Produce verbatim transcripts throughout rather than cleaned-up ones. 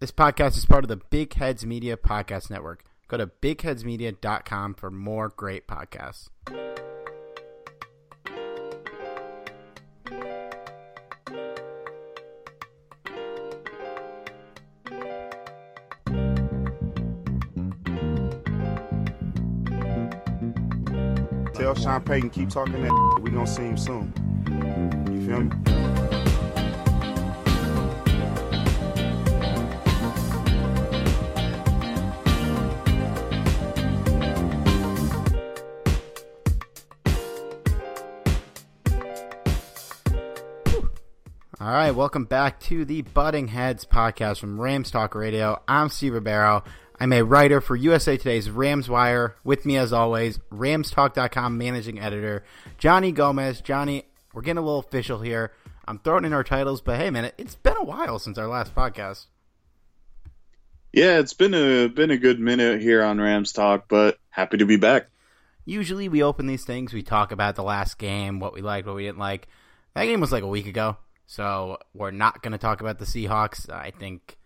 This podcast is part of the Big Heads Media Podcast Network. Go to big heads media dot com for more great podcasts. Tell Sean Payton, keep talking that shit. We're going to see him soon. You feel me? All right, welcome back to the Butting Heads podcast from Rams Talk Radio. I'm Steve Ribeiro. I'm a writer for U S A Today's Rams Wire. With me, as always, rams talk dot com managing editor, Johnny Gomez. Johnny, we're getting a little official here. I'm throwing in our titles, but hey, man, it's been a while since our last podcast. Yeah, it's been a been a good minute here on Rams Talk, but happy to be back. Usually we open these things, we talk about the last game, what we liked, what we didn't like. That game was like a week ago. So we're not going to talk about the Seahawks. I think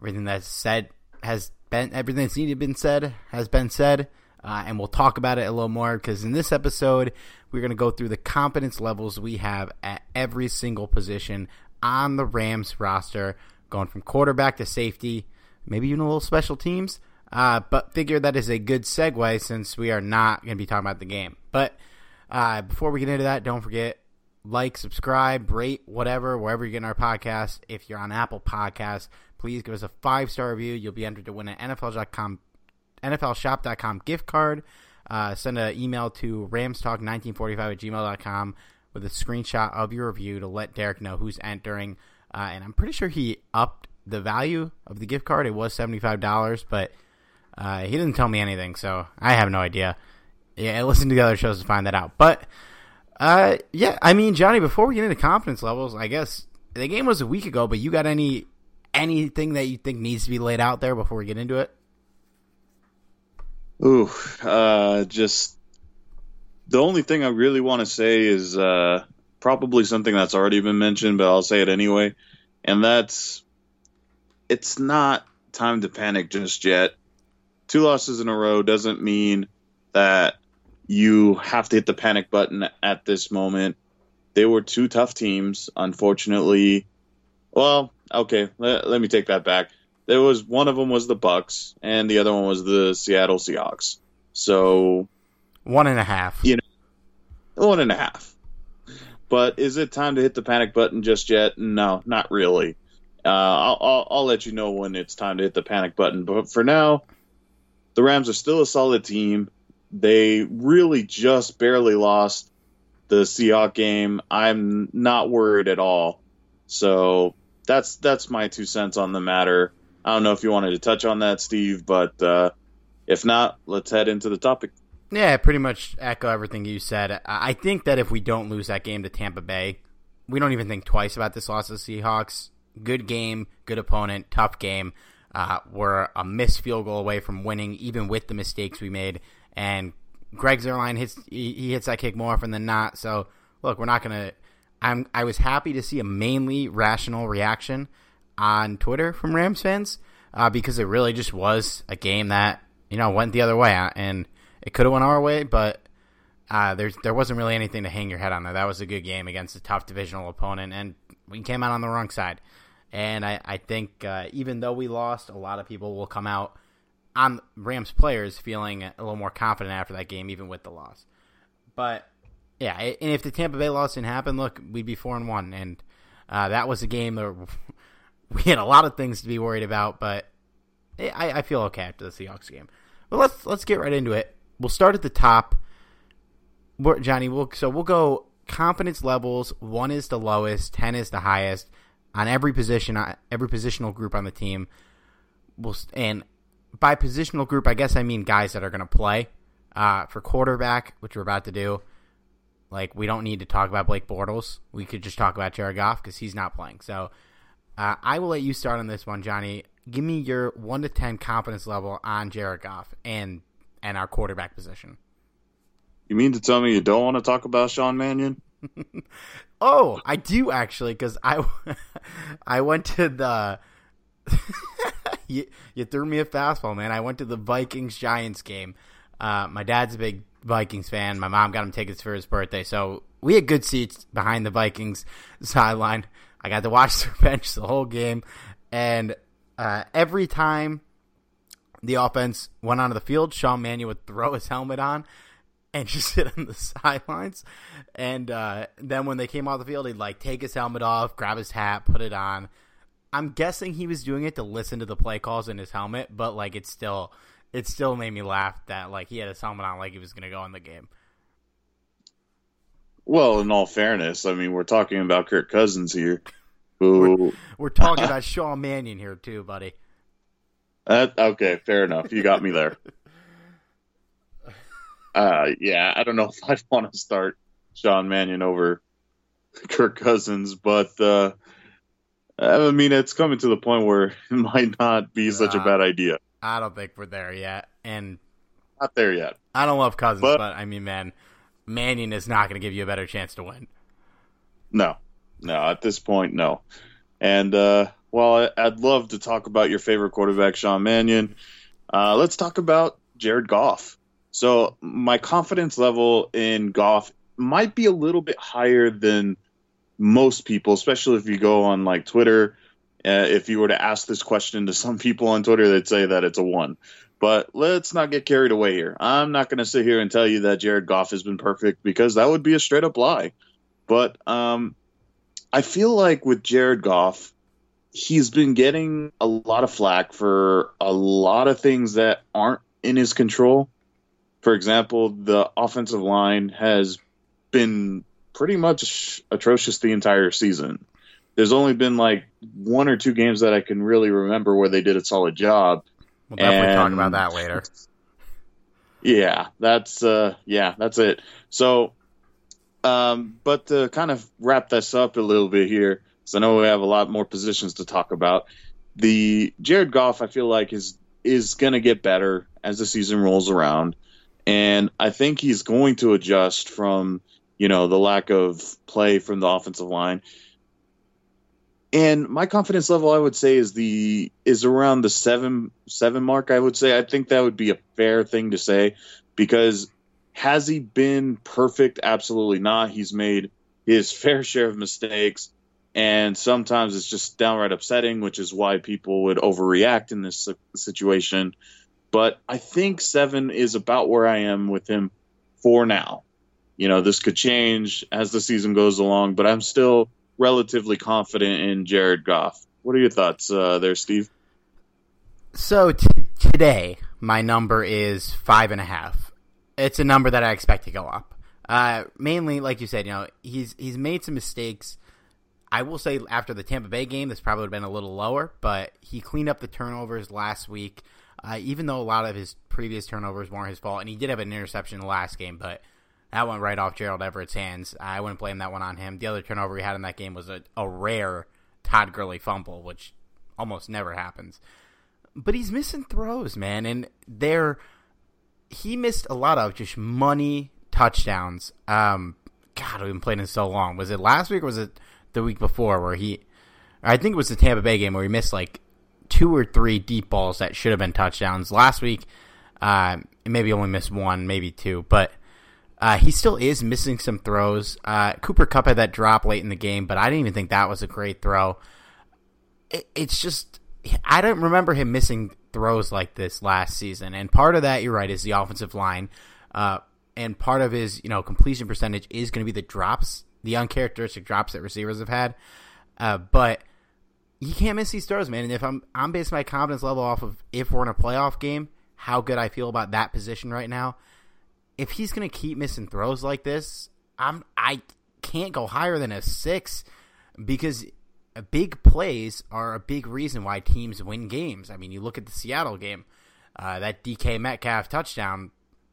everything that's said has been, everything that's needed been said has been said, uh, and we'll talk about it a little more because in this episode we're going to go through the competence levels we have at every single position on the Rams roster, going from quarterback to safety, maybe even a little special teams. Uh, but figure that is a good segue since we are not going to be talking about the game. But uh, before we get into that, don't forget. Like, subscribe, rate, whatever, wherever you're getting our podcast. If you're on Apple Podcasts, please give us a five-star review. You'll be entered to win an N F L dot com, N F L shop dot com gift card. Uh, send an email to rams talk nineteen forty-five at gmail dot com with a screenshot of your review to let Derek know who's entering. Uh, and I'm pretty sure he upped the value of the gift card. It was seventy-five dollars, but uh, he didn't tell me anything, so I have no idea. Yeah, listen to the other shows to find that out. But... Uh, yeah, I mean, Johnny, before we get into confidence levels, I guess the game was a week ago, but you got any anything that you think needs to be laid out there before we get into it? Ooh, uh, just the only thing I really want to say is uh, probably something that's already been mentioned, but I'll say it anyway, and that's it's not time to panic just yet. Two losses in a row doesn't mean that you have to hit the panic button at this moment. They were two tough teams, unfortunately. Well, okay, let, let me take that back. There was one of them was the Bucks, and the other one was the Seattle Seahawks. So one and a half, you know, one and a half. But is it time to hit the panic button just yet? No, not really. Uh, I'll, I'll, I'll let you know when it's time to hit the panic button. But for now, the Rams are still a solid team. They really just barely lost the Seahawks game. I'm not worried at all. So that's that's my two cents on the matter. I don't know if you wanted to touch on that, Steve, but uh, if not, let's head into the topic. Yeah, pretty much echo everything you said. I think that if we don't lose that game to Tampa Bay, we don't even think twice about this loss to the Seahawks. Good game, good opponent, tough game. Uh, we're a missed field goal away from winning, even with the mistakes we made. And Greg Zuerlein hits he, he hits that kick more often than not. So, look, we're not going to – I'm I was happy to see a mainly rational reaction on Twitter from Rams fans uh, because it really just was a game that, you know, went the other way. And it could have went our way, but uh, there's there wasn't really anything to hang your head on there. That was a good game against a tough divisional opponent, and we came out on the wrong side. And I, I think uh, even though we lost, a lot of people will come out on Rams players feeling a little more confident after that game, even with the loss. But, yeah, and if the Tampa Bay loss didn't happen, look, we'd be four and one. And uh, that was a game that we had a lot of things to be worried about, but I, I feel okay after the Seahawks game. But let's, let's get right into it. We'll start at the top. We're, Johnny, we'll, so we'll go confidence levels. One is the lowest, ten is the highest. On every position, every positional group on the team, we'll, and by positional group, I guess I mean guys that are going to play. Uh, for quarterback, which we're about to do, like we don't need to talk about Blake Bortles. We could just talk about Jared Goff because he's not playing. So uh, I will let you start on this one, Johnny. Give me your one to ten confidence level on Jared Goff and and our quarterback position. You mean to tell me you don't want to talk about Sean Mannion? Oh, I do actually, because I, I went to the you, you threw me a fastball, man. I went to the Vikings-Giants game. Uh, my dad's a big Vikings fan. My mom got him tickets for his birthday, so we had good seats behind the Vikings sideline. I got to watch their bench the whole game, and uh, every time the offense went onto the field, Sean Mannion would throw his helmet on and just sit on the sidelines. And uh, then when they came off the field, he'd like take his helmet off, grab his hat, put it on. I'm guessing he was doing it to listen to the play calls in his helmet, but like it still, it still made me laugh that like he had his helmet on like he was going to go in the game. Well, in all fairness, I mean, we're talking about Kirk Cousins here. Who... we're, we're talking about Sean Mannion here too, buddy. Uh, okay, fair enough. You got me there. Uh, yeah, I don't know if I'd want to start Sean Mannion over Kirk Cousins, but uh, I mean, it's coming to the point where it might not be uh, such a bad idea. I don't think we're there yet. And not there yet. I don't love Cousins, but, but I mean, man, Mannion is not going to give you a better chance to win. No, no, at this point, no. And uh, while I'd love to talk about your favorite quarterback, Sean Mannion, uh, let's talk about Jared Goff. So my confidence level in Goff might be a little bit higher than most people, especially if you go on like Twitter. Uh, if you were to ask this question to some people on Twitter, they'd say that it's a one. But let's not get carried away here. I'm not going to sit here and tell you that Jared Goff has been perfect because that would be a straight up lie. But um, I feel like with Jared Goff, he's been getting a lot of flack for a lot of things that aren't in his control. For example, the offensive line has been pretty much atrocious the entire season. There's only been like one or two games that I can really remember where they did a solid job. We'll definitely and, talk about that later. Yeah, that's uh, yeah, that's it. So, um, but to kind of wrap this up a little bit here, because I know we have a lot more positions to talk about. The Jared Goff, I feel like, is is going to get better as the season rolls around. And I think he's going to adjust from, you know, the lack of play from the offensive line. And my confidence level, I would say, is the is around the seven seven mark, I would say. I think that would be a fair thing to say because Has he been perfect? Absolutely not. He's made his fair share of mistakes, and sometimes it's just downright upsetting, which is why people would overreact in this situation. But I think seven is about where I am with him for now. You know, this could change as the season goes along, but I'm still relatively confident in Jared Goff. What are your thoughts uh, there, Steve? So t- today, my number is five and a half. It's a number that I expect to go up. Uh, mainly, like you said, you know, he's he's made some mistakes. I will say after the Tampa Bay game, this probably would have been a little lower, but he cleaned up the turnovers last week, uh, even though a lot of his previous turnovers weren't his fault. And he did have an interception in the last game, but that went right off Gerald Everett's hands. I wouldn't blame that one on him. The other turnover he had in that game was a, a rare Todd Gurley fumble, which almost never happens. But he's missing throws, man, and they're – he missed a lot of just money touchdowns. Um, God, we've been playing it so long. Was it last week or was it the week before where he – I think it was the Tampa Bay game where he missed like two or three deep balls that should have been touchdowns. Last week, uh, maybe only missed one, maybe two. But uh, he still is missing some throws. Uh, Cooper Kupp had that drop late in the game, but I didn't even think that was a great throw. It, it's just – I don't remember him missing – throws like this last season, and part of that, you're right, is the offensive line, uh, and part of his, you know, completion percentage is going to be the drops, the uncharacteristic drops that receivers have had, uh, but you can't miss these throws, man, and if I'm, I'm basing my confidence level off of if we're in a playoff game, how good I feel about that position right now. If he's going to keep missing throws like this, I'm, I can't go higher than a six, because big plays are a big reason why teams win games. I mean, you look at the Seattle game. Uh, that D K Metcalf touchdown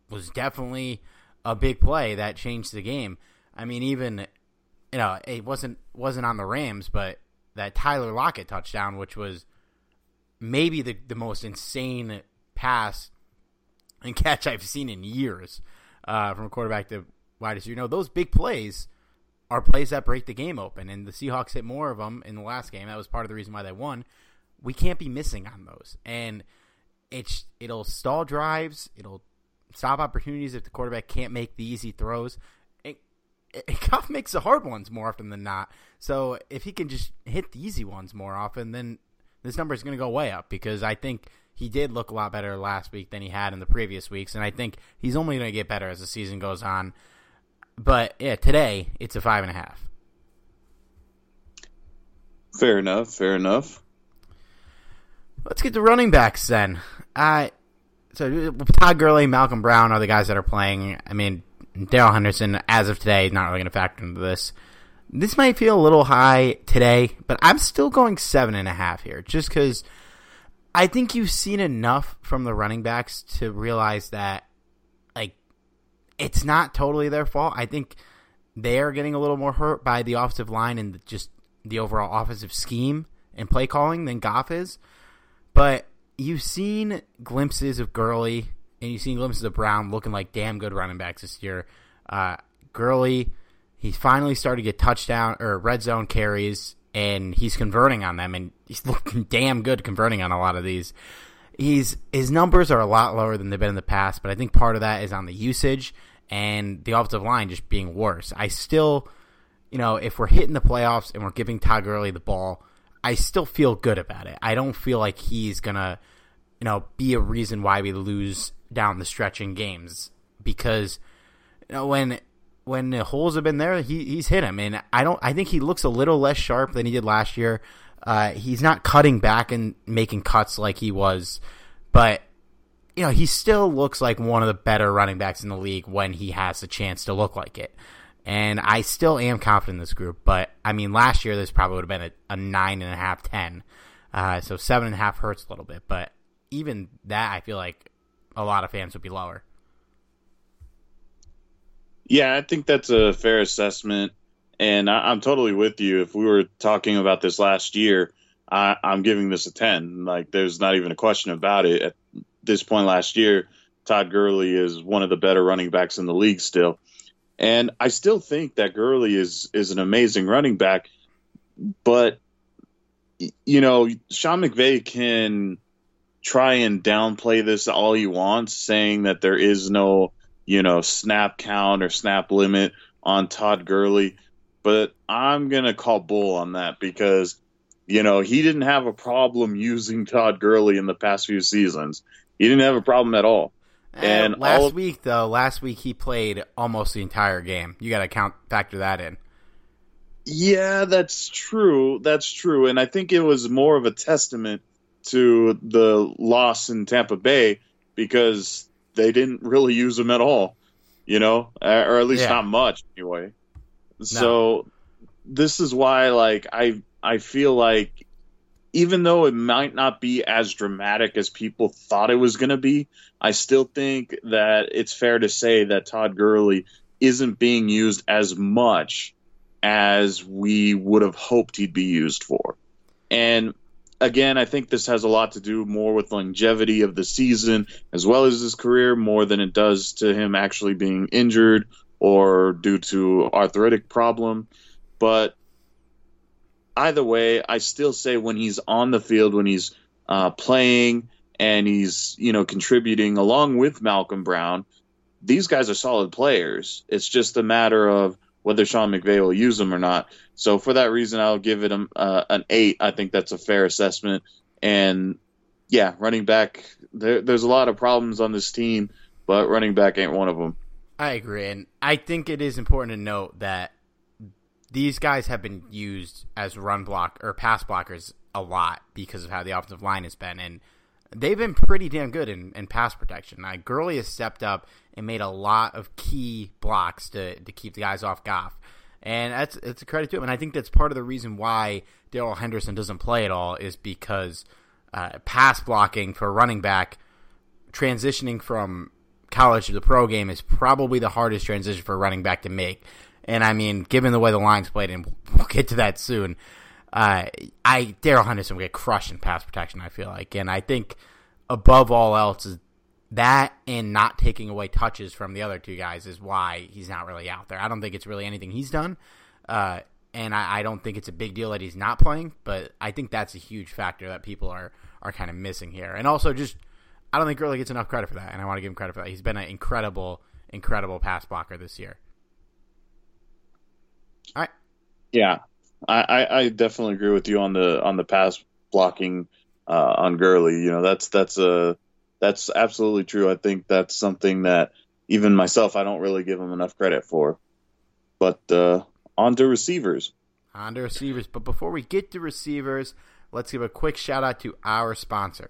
was definitely a big play that changed the game. I mean, even, you know, it wasn't wasn't on the Rams, but that Tyler Lockett touchdown, which was maybe the, the most insane pass and catch I've seen in years uh, from quarterback to wide receiver. You know, those big plays are plays that break the game open, and the Seahawks hit more of them in the last game. That was part of the reason why they won. We can't be missing on those, and it's it'll stall drives. It'll stop opportunities if the quarterback can't make the easy throws. And Goff makes the hard ones more often than not, so if he can just hit the easy ones more often, then this number is going to go way up, because I think he did look a lot better last week than he had in the previous weeks, and I think he's only going to get better as the season goes on. But, yeah, today, it's a five and a half. Fair enough, fair enough. Let's get to running backs, then. Uh, so, Todd Gurley, Malcolm Brown are the guys that are playing. I mean, Darrell Henderson, as of today, is not really going to factor into this. This might feel a little high today, but I'm still going seven and a half here, just because I think you've seen enough from the running backs to realize that it's not totally their fault. I think they're getting a little more hurt by the offensive line and just the overall offensive scheme and play calling than Goff is. But you've seen glimpses of Gurley, and you've seen glimpses of Brown looking like damn good running backs this year. Uh, Gurley, he's finally started to get touchdown or red zone carries, and he's converting on them, and he's looking damn good converting on a lot of these. He's his numbers are a lot lower than they've been in the past, but I think part of that is on the usage and the offensive line just being worse. I still, you know, if we're hitting the playoffs and we're giving Todd Gurley the ball, I still feel good about it. I don't feel like he's going to, you know, be a reason why we lose down the stretch in games, because, you know, when when the holes have been there, he, he's hit him. And I don't. I think he looks a little less sharp than he did last year. Uh, he's not cutting back and making cuts like he was, but you know, he still looks like one of the better running backs in the league when he has a chance to look like it. And I still am confident in this group, but, I mean, last year this probably would have been a, a nine and a half, ten. Uh, so seven and a half hurts a little bit, but even that, I feel like a lot of fans would be lower. Yeah, I think that's a fair assessment, and I, I'm totally with you. If we were talking about this last year, I, I'm giving this a ten. Like, there's not even a question about it. At this point last year, Todd Gurley is one of the better running backs in the league still. And I still think that Gurley is is an amazing running back. But, you know, Sean McVay can try and downplay this all he wants, saying that there is no you know, snap count or snap limit on Todd Gurley. But I'm going to call bull on that because, you know, he didn't have a problem using Todd Gurley in the past few seasons. He didn't have a problem at all. And, and last of- week, though, last week he played almost the entire game. You got to count factor that in. Yeah, that's true. That's true. And I think it was more of a testament to the loss in Tampa Bay because they didn't really use him at all, you know, or at least yeah. not much anyway. No. So this is why, like, I I feel like even though it might not be as dramatic as people thought it was going to be, I still think that it's fair to say that Todd Gurley isn't being used as much as we would have hoped he'd be used for. And again, I think this has a lot to do more with longevity of the season as well as his career more than it does to him actually being injured or due to arthritic problem. But either way, I still say when he's on the field, when he's uh, playing and he's, you know, contributing along with Malcolm Brown, these guys are solid players. It's just a matter of whether Sean McVay will use them or not. So for that reason, I'll give it a, uh, an eight. I think that's a fair assessment. And, yeah, running back, there, there's a lot of problems on this team, but running back ain't one of them. I agree, and I think it is important to note that these guys have been used as run block or pass blockers a lot because of how the offensive line has been, and they've been pretty damn good in, in pass protection. Now, Gurley has stepped up and made a lot of key blocks to, to keep the guys off Goff. And that's it's a credit to him. And I think that's part of the reason why Darrell Henderson doesn't play at all is because uh, pass blocking for a running back, transitioning from college to the pro game is probably the hardest transition for a running back to make. And, I mean, given the way the line's played, and we'll get to that soon, Uh, I Darrell Henderson will get crushed in pass protection, I feel like. And I think above all else, is that and not taking away touches from the other two guys is why he's not really out there. I don't think it's really anything he's done. Uh, and I, I don't think it's a big deal that he's not playing. But I think that's a huge factor that people are, are kind of missing here. And also just I don't think Gurley gets enough credit for that. And I want to give him credit for that. He's been an incredible, incredible pass blocker this year. All right. Yeah. I, I definitely agree with you on the on the pass blocking uh, on Gurley. You know, that's that's a that's absolutely true. I think that's something that even myself, I don't really give him enough credit for. But uh, on to receivers. On to receivers. But before we get to receivers, let's give a quick shout out to our sponsor.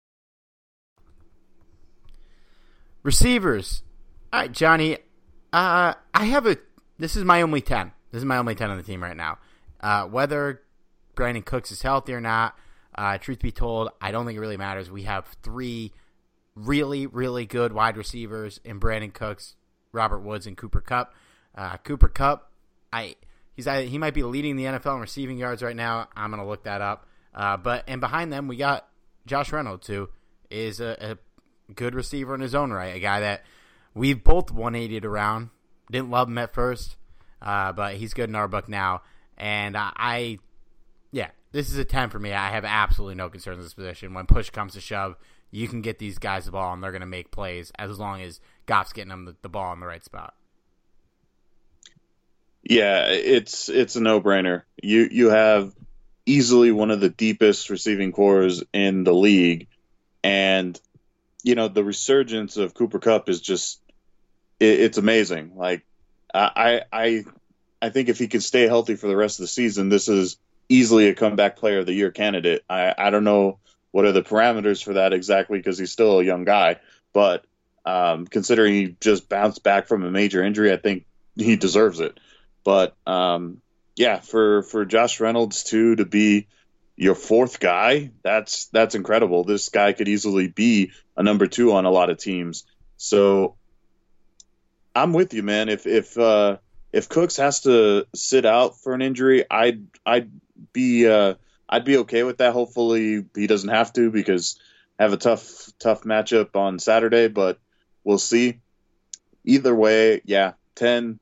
Receivers. All right, Johnny, uh, I have a – this is my only ten. This is my only ten on the team right now. Uh, whether Brandon Cooks is healthy or not, uh, truth be told, I don't think it really matters. We have three really, really good wide receivers in Brandon Cooks, Robert Woods, and Cooper Kupp. Uh, Cooper Kupp, I, he's, I, he might be leading the N F L in receiving yards right now. I'm going to look that up. Uh, but and behind them, we got Josh Reynolds, who is a, a – good receiver in his own right, a guy that we've both one eightied around. Didn't love him at first, uh, but he's good in our book now. And I, I, yeah, this is a ten for me. I have absolutely no concerns in this position. When push comes to shove, you can get these guys the ball, and they're going to make plays as long as Goff's getting them the, the ball in the right spot. Yeah, it's it's a no-brainer. You, you have easily one of the deepest receiving cores in the league, and you know, the resurgence of Cooper Kupp is just, it, it's amazing. Like, I I I think if he can stay healthy for the rest of the season, this is easily a comeback player of the year candidate. I, I don't know what are the parameters for that exactly because he's still a young guy. But um, considering he just bounced back from a major injury, I think he deserves it. But, um, yeah, for, for Josh Reynolds, too, to be your fourth guy, that's that's incredible. This guy could easily be a number two on a lot of teams. So I'm with you, man. If if uh, if Cooks has to sit out for an injury, I'd I'd be uh, I'd be okay with that. Hopefully he doesn't have to, because I have a tough tough matchup on Saturday, but we'll see. Either way, yeah, ten,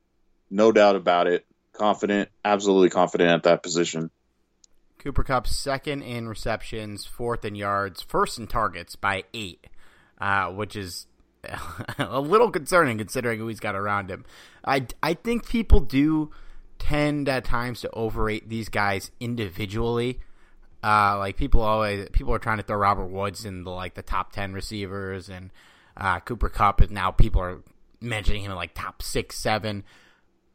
no doubt about it. Confident, absolutely confident at that position. Cooper Kupp second in receptions, fourth in yards, first in targets by eight, uh, which is a little concerning considering who he's got around him. I, I think people do tend at times to overrate these guys individually. Uh, like people always people are trying to throw Robert Woods in the like the top ten receivers, and uh, Cooper Kupp is now people are mentioning him in like top six, seven.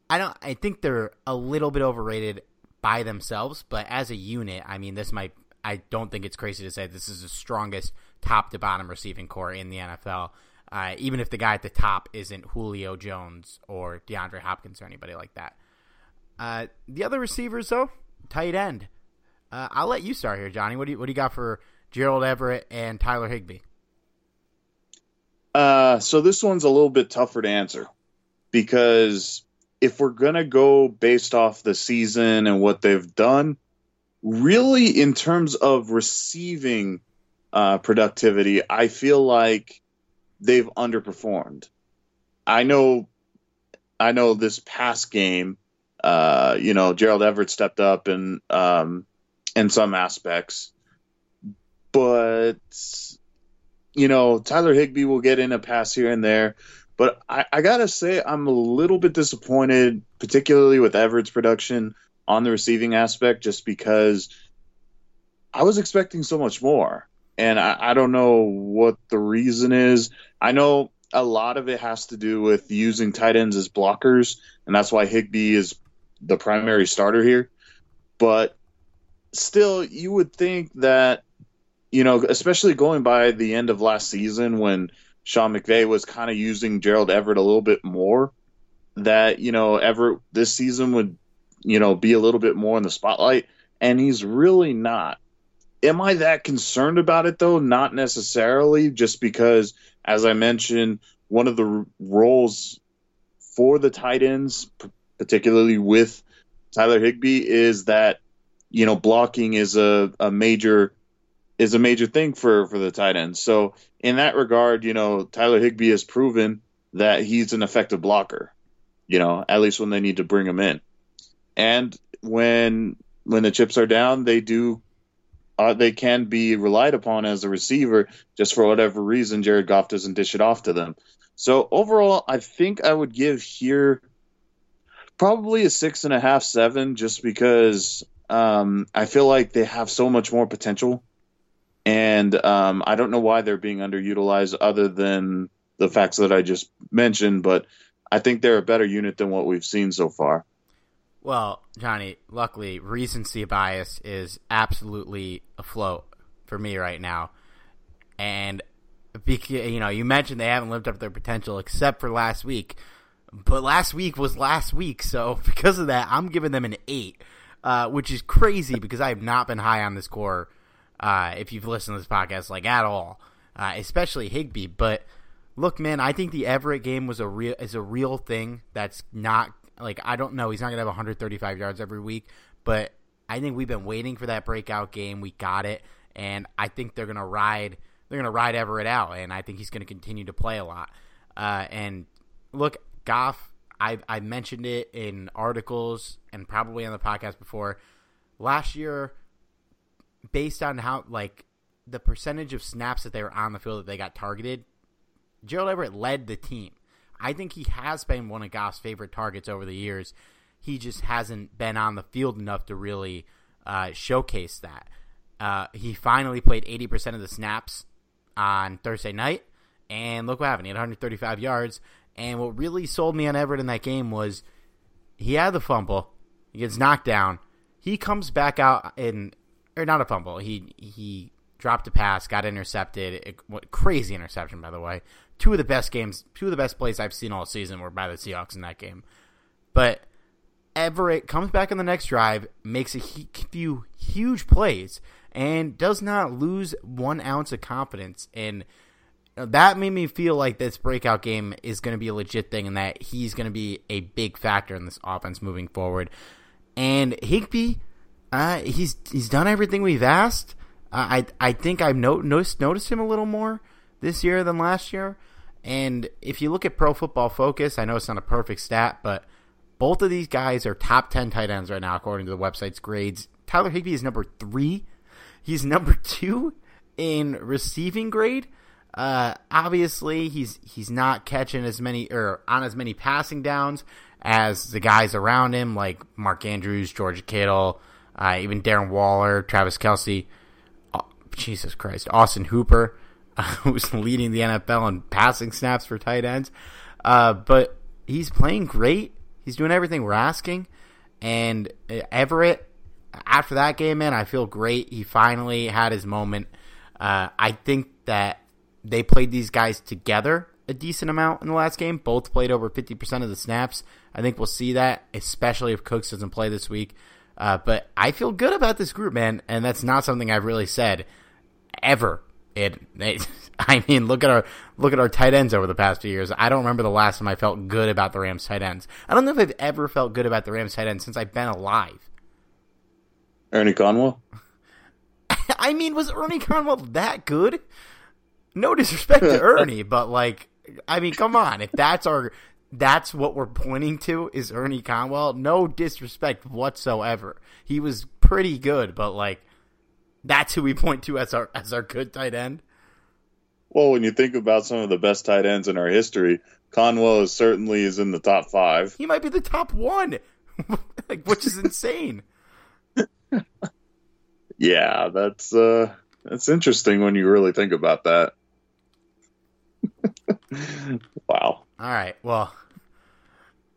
I don't. I think they're a little bit overrated by themselves, but as a unit, I mean, this might. I don't think it's crazy to say this is the strongest top to bottom receiving core in the N F L. Uh, even if the guy at the top isn't Julio Jones or DeAndre Hopkins or anybody like that. Uh, the other receivers, though, tight end. Uh, I'll let you start here, Johnny. What do you What do you got for Gerald Everett and Tyler Higbee? Uh, so this one's a little bit tougher to answer, because if we're going to go based off the season and what they've done, really in terms of receiving uh, productivity, I feel like they've underperformed. I know I know this past game, uh, you know, Gerald Everett stepped up in, um, in some aspects. But, you know, Tyler Higbee will get in a pass here and there. But I, I got to say, I'm a little bit disappointed, particularly with Everett's production on the receiving aspect, just because I was expecting so much more. And I, I don't know what the reason is. I know a lot of it has to do with using tight ends as blockers, and that's why Higbee is the primary starter here. But still, you would think that, you know, especially going by the end of last season when – Sean McVay was kind of using Gerald Everett a little bit more, that, you know, Everett this season would, you know, be a little bit more in the spotlight, and he's really not. Am I that concerned about it, though? Not necessarily, just because, as I mentioned, one of the roles for the tight ends, particularly with Tyler Higbee, is that, you know, blocking is a, a major is a major thing for, for the tight end. So in that regard, you know, Tyler Higbee has proven that he's an effective blocker, you know, at least when they need to bring him in. And when when the chips are down, they do uh, they can be relied upon as a receiver. Just for whatever reason, Jared Goff doesn't dish it off to them. So overall, I think I would give here probably a six and a half, seven, just because um, I feel like they have so much more potential. And um, I don't know why they're being underutilized other than the facts that I just mentioned, but I think they're a better unit than what we've seen so far. Well, Johnny, luckily, recency bias is absolutely afloat for me right now. And, you know, you mentioned they haven't lived up to their potential except for last week. But last week was last week, so because of that, I'm giving them an eight, uh, which is crazy because I have not been high on this core Uh, if you've listened to this podcast, like, at all, uh, especially Higbee. But look, man, I think the Everett game was a real is a real thing. That's not like I don't know. He's not gonna have one hundred thirty-five yards every week, but I think we've been waiting for that breakout game. We got it, and I think they're gonna ride. They're gonna ride Everett out, and I think he's gonna continue to play a lot. Uh, and look, Goff, I I mentioned it in articles and probably on the podcast before last year. Based on how, like, the percentage of snaps that they were on the field that they got targeted, Gerald Everett led the team. I think he has been one of Goff's favorite targets over the years. He just hasn't been on the field enough to really uh, showcase that. Uh, he finally played eighty percent of the snaps on Thursday night, and look what happened. He had one hundred thirty-five yards, and what really sold me on Everett in that game was he had the fumble. He gets knocked down. He comes back out and – or not a fumble. He he dropped a pass, got intercepted. It, what, crazy interception, by the way. Two of the best games, two of the best plays I've seen all season were by the Seahawks in that game. But Everett comes back on the next drive, makes a he, few huge plays, and does not lose one ounce of confidence. And Now, that made me feel like this breakout game is going to be a legit thing and that he's going to be a big factor in this offense moving forward. And Higbee, uh, he's he's done everything we've asked. Uh, I I think I've no, noticed, noticed him a little more this year than last year. And if you look at Pro Football Focus, I know it's not a perfect stat, but both of these guys are top ten tight ends right now according to the website's grades. Tyler Higbee is number three. He's number two in receiving grade. Uh, obviously, he's he's not catching as many or on as many passing downs as the guys around him, like Mark Andrews, George Kittle, uh, even Darren Waller, Travis Kelce, oh, Jesus Christ, Austin Hooper, uh, who's leading the N F L in passing snaps for tight ends. Uh, but he's playing great. He's doing everything we're asking. And Everett, after that game, man, I feel great. He finally had his moment. Uh, I think that they played these guys together a decent amount in the last game. Both played over fifty percent of the snaps. I think we'll see that, especially if Cooks doesn't play this week. Uh, but I feel good about this group, man, and that's not something I've really said ever. It, it, I mean, look at our look at our tight ends over the past few years. I don't remember the last time I felt good about the Rams tight ends. I don't know if I've ever felt good about the Rams tight ends since I've been alive. Ernie Conwell? I mean, was Ernie Conwell that good? No disrespect to Ernie, but, like, I mean, come on. If that's our, that's what we're pointing to is Ernie Conwell, no disrespect whatsoever. He was pretty good, but, like, that's who we point to as our as our good tight end. Well, when you think about some of the best tight ends in our history, Conwell is certainly is in the top five. He might be the top one, like, which is insane. Yeah, that's uh, that's interesting when you really think about that. Wow. All right. Well,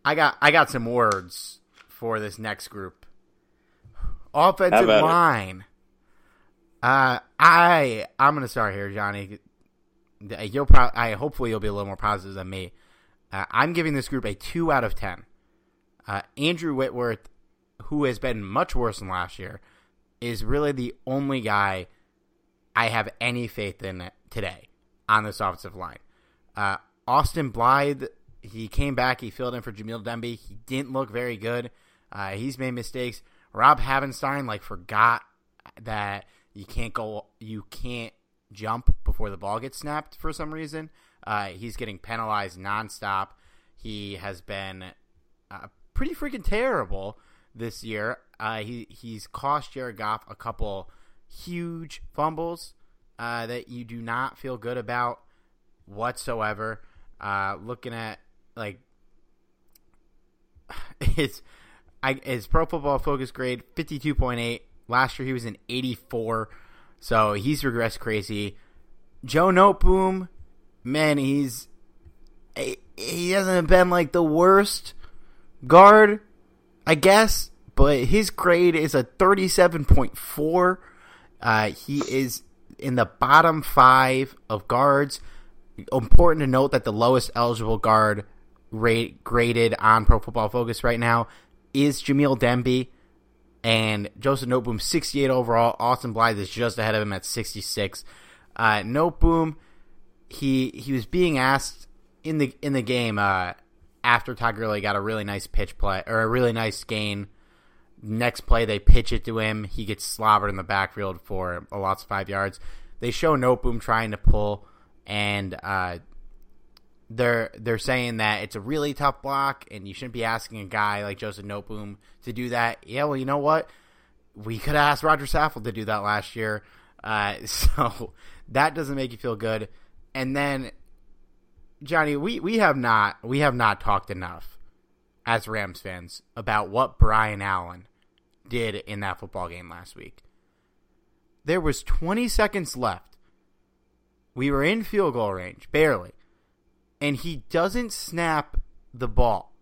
I got I got some words for this next group. Offensive line. It? Uh, I I'm gonna start here, Johnny. You'll probably I hopefully you'll be a little more positive than me. Uh, I'm giving this group a two out of ten. Uh, Andrew Whitworth, who has been much worse than last year, is really the only guy I have any faith in today on this offensive line. Uh, Austin Blythe, he came back. He filled in for Jamil Demby. He didn't look very good. Uh, he's made mistakes. Rob Havenstein, like, forgot that you can't go, you can't jump before the ball gets snapped for some reason. Uh, he's getting penalized nonstop. He has been uh, pretty freaking terrible this year. Uh, he he's cost Jared Goff a couple huge fumbles uh, that you do not feel good about whatsoever. Uh, looking at, like, his I, his Pro Football Focus grade fifty-two point eight. Last year he was an eighty-four, so he's regressed crazy. Joe Noteboom, man, he's he hasn't been like the worst guard, I guess. But his grade is a thirty-seven point four. Uh, he is in the bottom five of guards. Important to note that the lowest eligible guard rate graded on Pro Football Focus right now is Jamil Demby. And Joseph Noteboom, sixty-eight overall. Austin Blythe is just ahead of him at sixty-six. Uh, Noteboom, he he was being asked in the in the game uh, after Todd Gurley got a really nice pitch play or a really nice gain. Next play, they pitch it to him. He gets slobbered in the backfield for a loss of five yards. They show Noteboom trying to pull, and uh, they're they're saying that it's a really tough block, and you shouldn't be asking a guy like Joseph Noteboom to do that. Yeah, well, you know what? We could have asked Roger Saffold to do that last year. Uh, so that doesn't make you feel good. And then, Johnny, we, we have not we have not talked enough as Rams fans about what Brian Allen did in that football game last week. There was twenty seconds left. We were in field goal range, barely. And he doesn't snap the ball.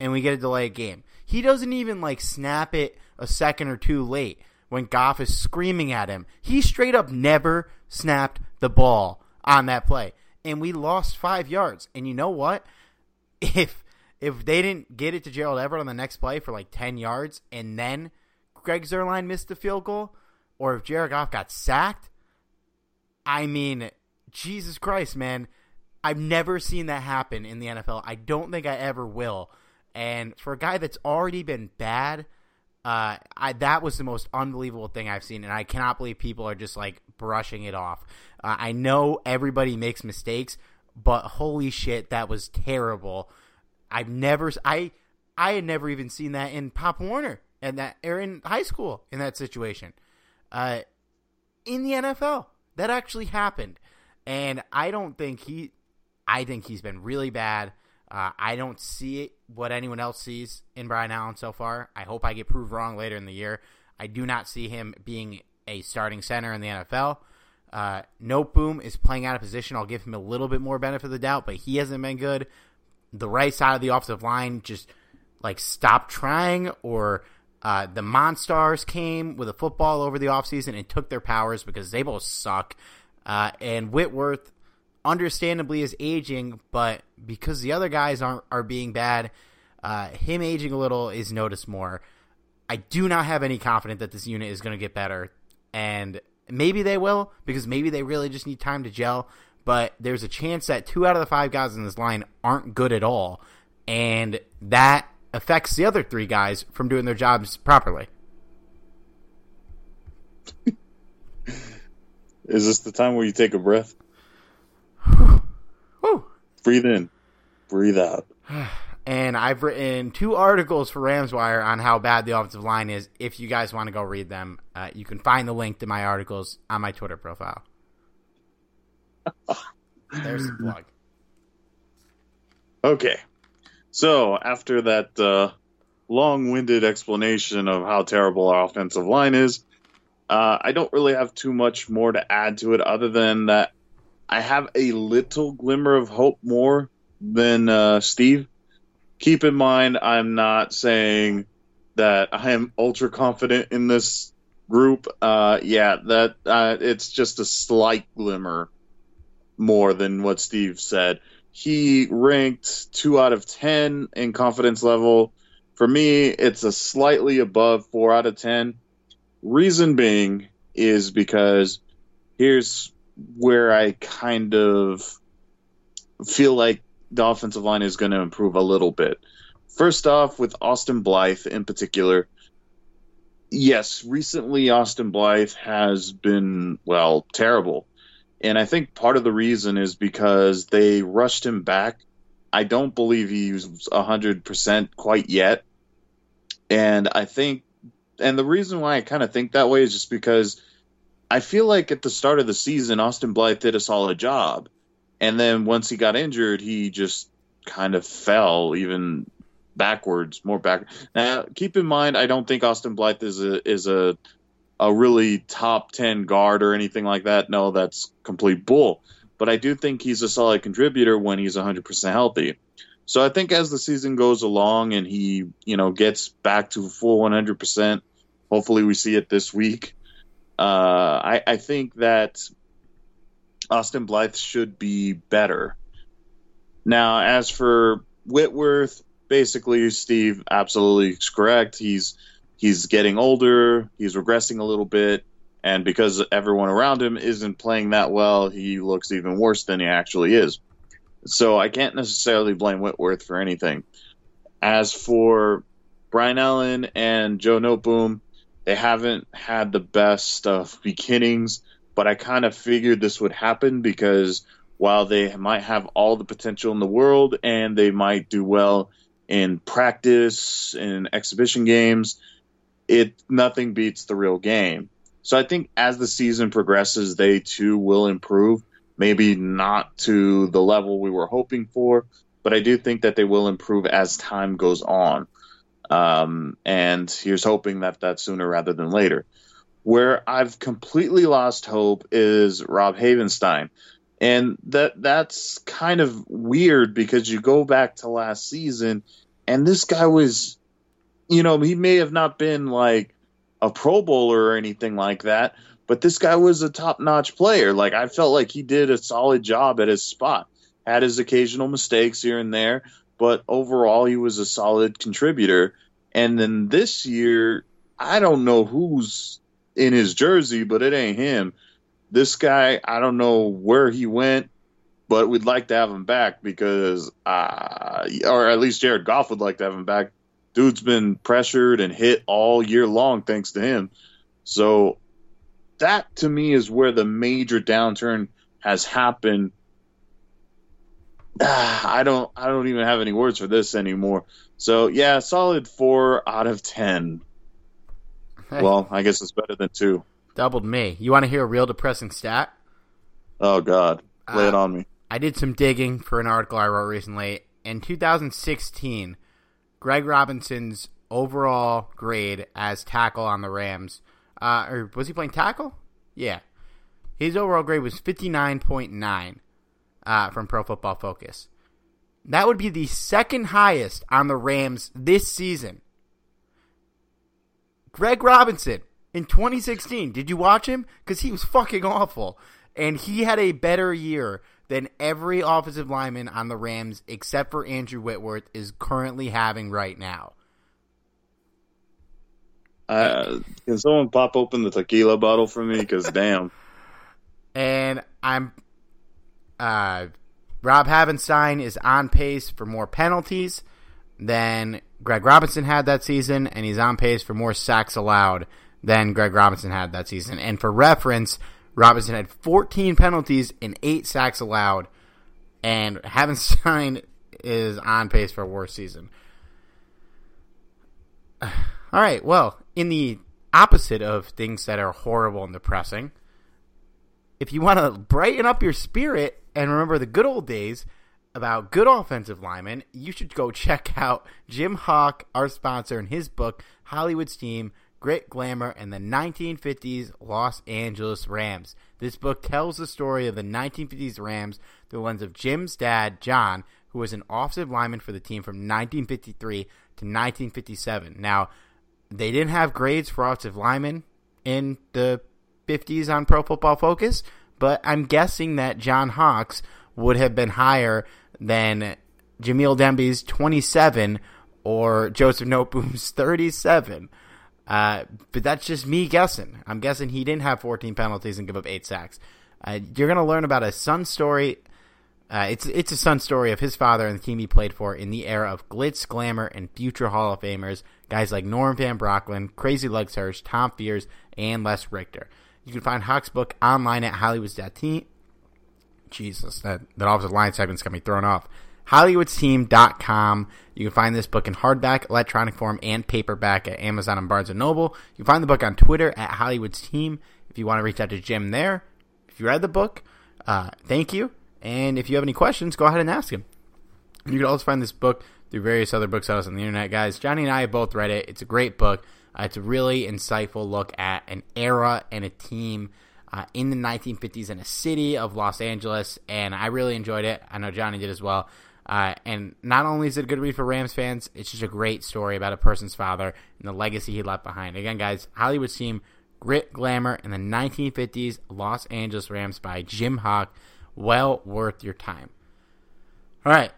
And we get a delayed game. He doesn't even, like, snap it a second or two late when Goff is screaming at him. He straight up never snapped the ball on that play. And we lost five yards. And you know what? If... If they didn't get it to Gerald Everett on the next play for like ten yards and then Greg Zuerlein missed the field goal, or if Jared Goff got sacked, I mean, Jesus Christ, man. I've never seen that happen in the N F L. I don't think I ever will. And for a guy that's already been bad, uh, I, that was the most unbelievable thing I've seen. And I cannot believe people are just, like, brushing it off. Uh, I know everybody makes mistakes, but holy shit, that was terrible. I've never I I had never even seen that in Pop Warner and that or in high school in that situation. Uh, in the N F L, that actually happened. And I don't think he I think he's been really bad. Uh, I don't see it, what anyone else sees in Brian Allen so far. I hope I get proved wrong later in the year. I do not see him being a starting center in the N F L. Uh, Noteboom is playing out of position. I'll give him a little bit more benefit of the doubt, but he hasn't been good. The right side of the offensive line just, like, stopped trying, or uh, the Monstars came with a football over the offseason and took their powers because they both suck. Uh, and Whitworth, understandably, is aging, but because the other guys aren't, are being bad, uh, him aging a little is noticed more. I do not have any confidence that this unit is going to get better, and maybe they will, because maybe they really just need time to gel. But there's a chance that two out of the five guys in this line aren't good at all, and that affects the other three guys from doing their jobs properly. Is this the time where you take a breath? Woo. Breathe in. Breathe out. And I've written two articles for RamsWire on how bad the offensive line is. If you guys want to go read them, uh, you can find the link to my articles on my Twitter profile. There's the plug. Okay. So, after that uh, long-winded explanation of how terrible our offensive line is, uh, I don't really have too much more to add to it other than that I have a little glimmer of hope more than uh, Steve. Keep in mind, I'm not saying that I am ultra confident in this group. Uh, yeah, that uh, it's just a slight glimmer more than what Steve said. He ranked two out of ten in confidence level. For me, it's a slightly above four out of ten. Reason being is because here's where I kind of feel like the offensive line is going to improve a little bit. First off, with Austin Blythe in particular, yes, recently Austin Blythe has been, well, terrible. And I think part of the reason is because they rushed him back. I don't believe he's one hundred percent quite yet. And I think, and the reason why I kind of think that way is just because I feel like at the start of the season, Austin Blythe did a solid job. And then once he got injured, he just kind of fell even backwards, more back. Now, keep in mind, I don't think Austin Blythe is a, is a, a really top ten guard or anything like that. No, that's complete bull. But I do think he's a solid contributor when he's one hundred percent healthy. So I think as the season goes along and he, you know, gets back to full one hundred percent, hopefully we see it this week. Uh, I, I think that Austin Blythe should be better. Now, as for Whitworth, basically, Steve absolutely is correct. He's He's getting older, he's regressing a little bit, and because everyone around him isn't playing that well, he looks even worse than he actually is. So I can't necessarily blame Whitworth for anything. As for Brian Allen and Joe Noteboom, they haven't had the best of beginnings, but I kind of figured this would happen because while they might have all the potential in the world and they might do well in practice, in exhibition games, It nothing beats the real game. So I think as the season progresses, they too will improve. Maybe not to the level we were hoping for, but I do think that they will improve as time goes on. Um, and here's hoping that that's sooner rather than later. Where I've completely lost hope is Rob Havenstein. And that that's kind of weird because you go back to last season, and this guy was... You know, he may have not been like a Pro Bowler or anything like that, but this guy was a top-notch player. Like, I felt like he did a solid job at his spot, had his occasional mistakes here and there, but overall he was a solid contributor. And then this year, I don't know who's in his jersey, but it ain't him. this guy, I don't know where he went, but we'd like to have him back because, uh, or at least Jared Goff would like to have him back. Dude's been pressured and hit all year long thanks to him. So that, to me, is where the major downturn has happened. I don't I don't even have any words for this anymore. So, yeah, solid four out of ten. Hey. Well, I guess it's better than two. Doubled me. You want to hear a real depressing stat? Oh, God. Lay uh, it on me. I did some digging for an article I wrote recently. In two thousand sixteen, Greg Robinson's overall grade as tackle on the Rams, uh, or was he playing tackle? Yeah. His overall grade was fifty-nine point nine. Uh, from Pro Football Focus. That would be the second highest on the Rams this season. Greg Robinson in twenty sixteen. Did you watch him? Because he was fucking awful. And he had a better year than every offensive lineman on the Rams except for Andrew Whitworth is currently having right now. Uh, can someone pop open the tequila bottle for me? Because damn. And I'm... Uh, Rob Havenstein is on pace for more penalties than Greg Robinson had that season, and he's on pace for more sacks allowed than Greg Robinson had that season. And for reference, Robinson had fourteen penalties and eight sacks allowed, and Havenstein is on pace for a worse season. All right, well, in the opposite of things that are horrible and depressing, if you want to brighten up your spirit, and remember the good old days about good offensive linemen, you should go check out Jim Hawk, our sponsor, in his book, Hollywood Steam, Grit, Glamour, and the nineteen fifties Los Angeles Rams. This book tells the story of the nineteen fifties Rams through the lens of Jim's dad, John, who was an offensive lineman for the team from nineteen fifty-three to nineteen fifty-seven. Now, they didn't have grades for offensive linemen in the fifties on Pro Football Focus, but I'm guessing that John Hawks would have been higher than Jamil Demby's twenty-seven or Joseph Noteboom's thirty-seven. Uh, but that's just me guessing. I'm guessing he didn't have fourteen penalties and give up eight sacks. Uh, you're going to learn about a son story. Uh, it's it's a son story of his father and the team he played for in the era of glitz, glamour, and future Hall of Famers, guys like Norm Van Brocklin, Crazy Legs Hirsch, Tom Fears, and Les Richter. You can find Hawk's book online at Hollywood's dot team. Jesus, that, that offensive line segment's going to be thrown off. Hollywood's team dot com. You can find this book in hardback, electronic form, and paperback at Amazon and Barnes and Noble. You can find the book on Twitter at Hollywood's Team if you want to reach out to Jim there. If you read the book, uh, thank you. And if you have any questions, go ahead and ask him. You can also find this book through various other booksellers on the internet, guys. Johnny and I have both read it. It's a great book. Uh, it's a really insightful look at an era and a team uh, in the nineteen fifties in a city of Los Angeles, and I really enjoyed it. I know Johnny did as well. Uh, and not only is it a good read for Rams fans, it's just a great story about a person's father and the legacy he left behind. Again, guys, Hollywood Team, Grit, Glamour, and the nineteen fifties Los Angeles Rams by Jim Hawk. Well worth your time. All right.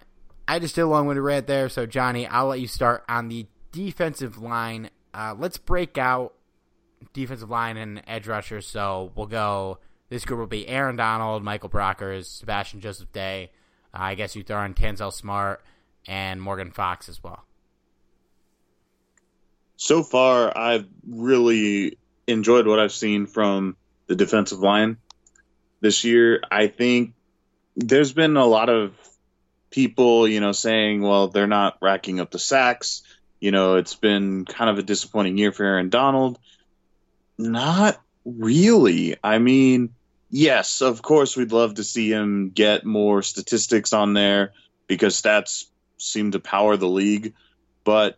I just did a long-winded rant there, so Johnny, I'll let you start on the defensive line. Uh, let's break out defensive line and edge rushers. So we'll go. This group will be Aaron Donald, Michael Brockers, Sebastian Joseph Day. Uh, I guess you throw in Tanzel Smart and Morgan Fox as well. So far, I've really enjoyed what I've seen from the defensive line this year. I think there's been a lot of people, you know, saying, well, they're not racking up the sacks. You know, it's been kind of a disappointing year for Aaron Donald. Not really. I mean, yes, of course, we'd love to see him get more statistics on there because stats seem to power the league. But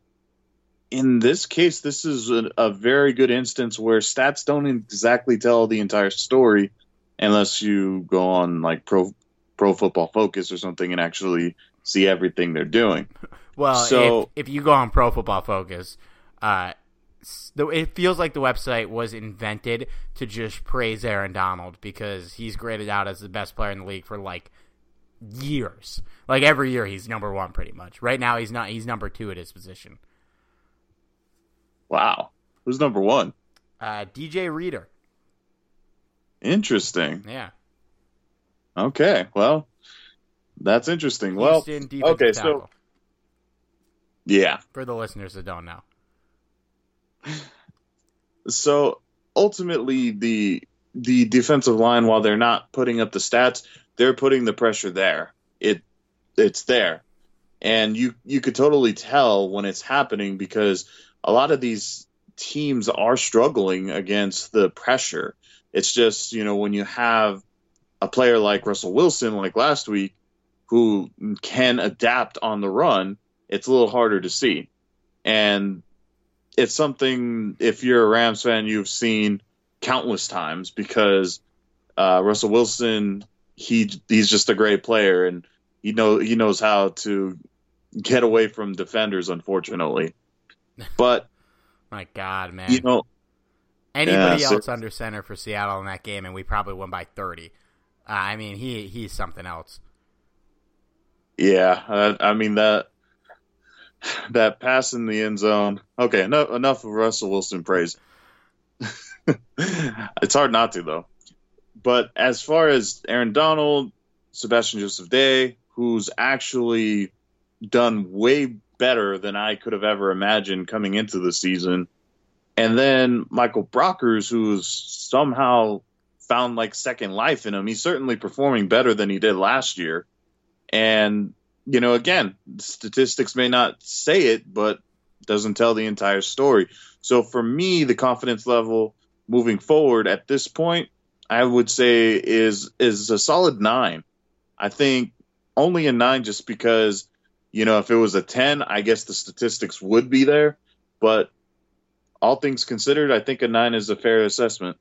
in this case, this is a, a very good instance where stats don't exactly tell the entire story unless you go on like pro, pro Football Focus or something and actually see everything they're doing. Well, so, if, if you go on Pro Football Focus, uh, it feels like the website was invented to just praise Aaron Donald because he's graded out as the best player in the league for, like, years. Like, every year he's number one pretty much. Right now he's not. He's number two at his position. Wow. Who's number one? Uh, D J Reeder. Interesting. Yeah. Okay. Well, that's interesting. Houston, well, okay. Tackle. So, yeah. For the listeners that don't know. So ultimately, the the defensive line, while they're not putting up the stats, they're putting the pressure there. It it's there, and you you could totally tell when it's happening because a lot of these teams are struggling against the pressure. It's just, you know, when you have a player like Russell Wilson, like last week, who can adapt on the run, it's a little harder to see. And it's something, if you're a Rams fan, you've seen countless times because uh, Russell Wilson, he he's just a great player, and he know he knows how to get away from defenders, unfortunately. But my God, man, you know, anybody yeah, else so, under center for Seattle in that game, and we probably won by thirty. Uh, I mean, he he's something else. Yeah, uh, I mean that that pass in the end zone. Okay, enough enough of Russell Wilson praise. It's hard not to though. But as far as Aaron Donald, Sebastian Joseph Day, who's actually done way better than I could have ever imagined coming into the season. And then Michael Brockers, who's somehow found like second life in him. He's certainly performing better than he did last year. And, you know, again, statistics may not say it, but doesn't tell the entire story. So for me, the confidence level moving forward at this point, I would say is is a solid nine. I think only a nine just because, you know, if it was a ten, I guess the statistics would be there. But all things considered, I think a nine is a fair assessment.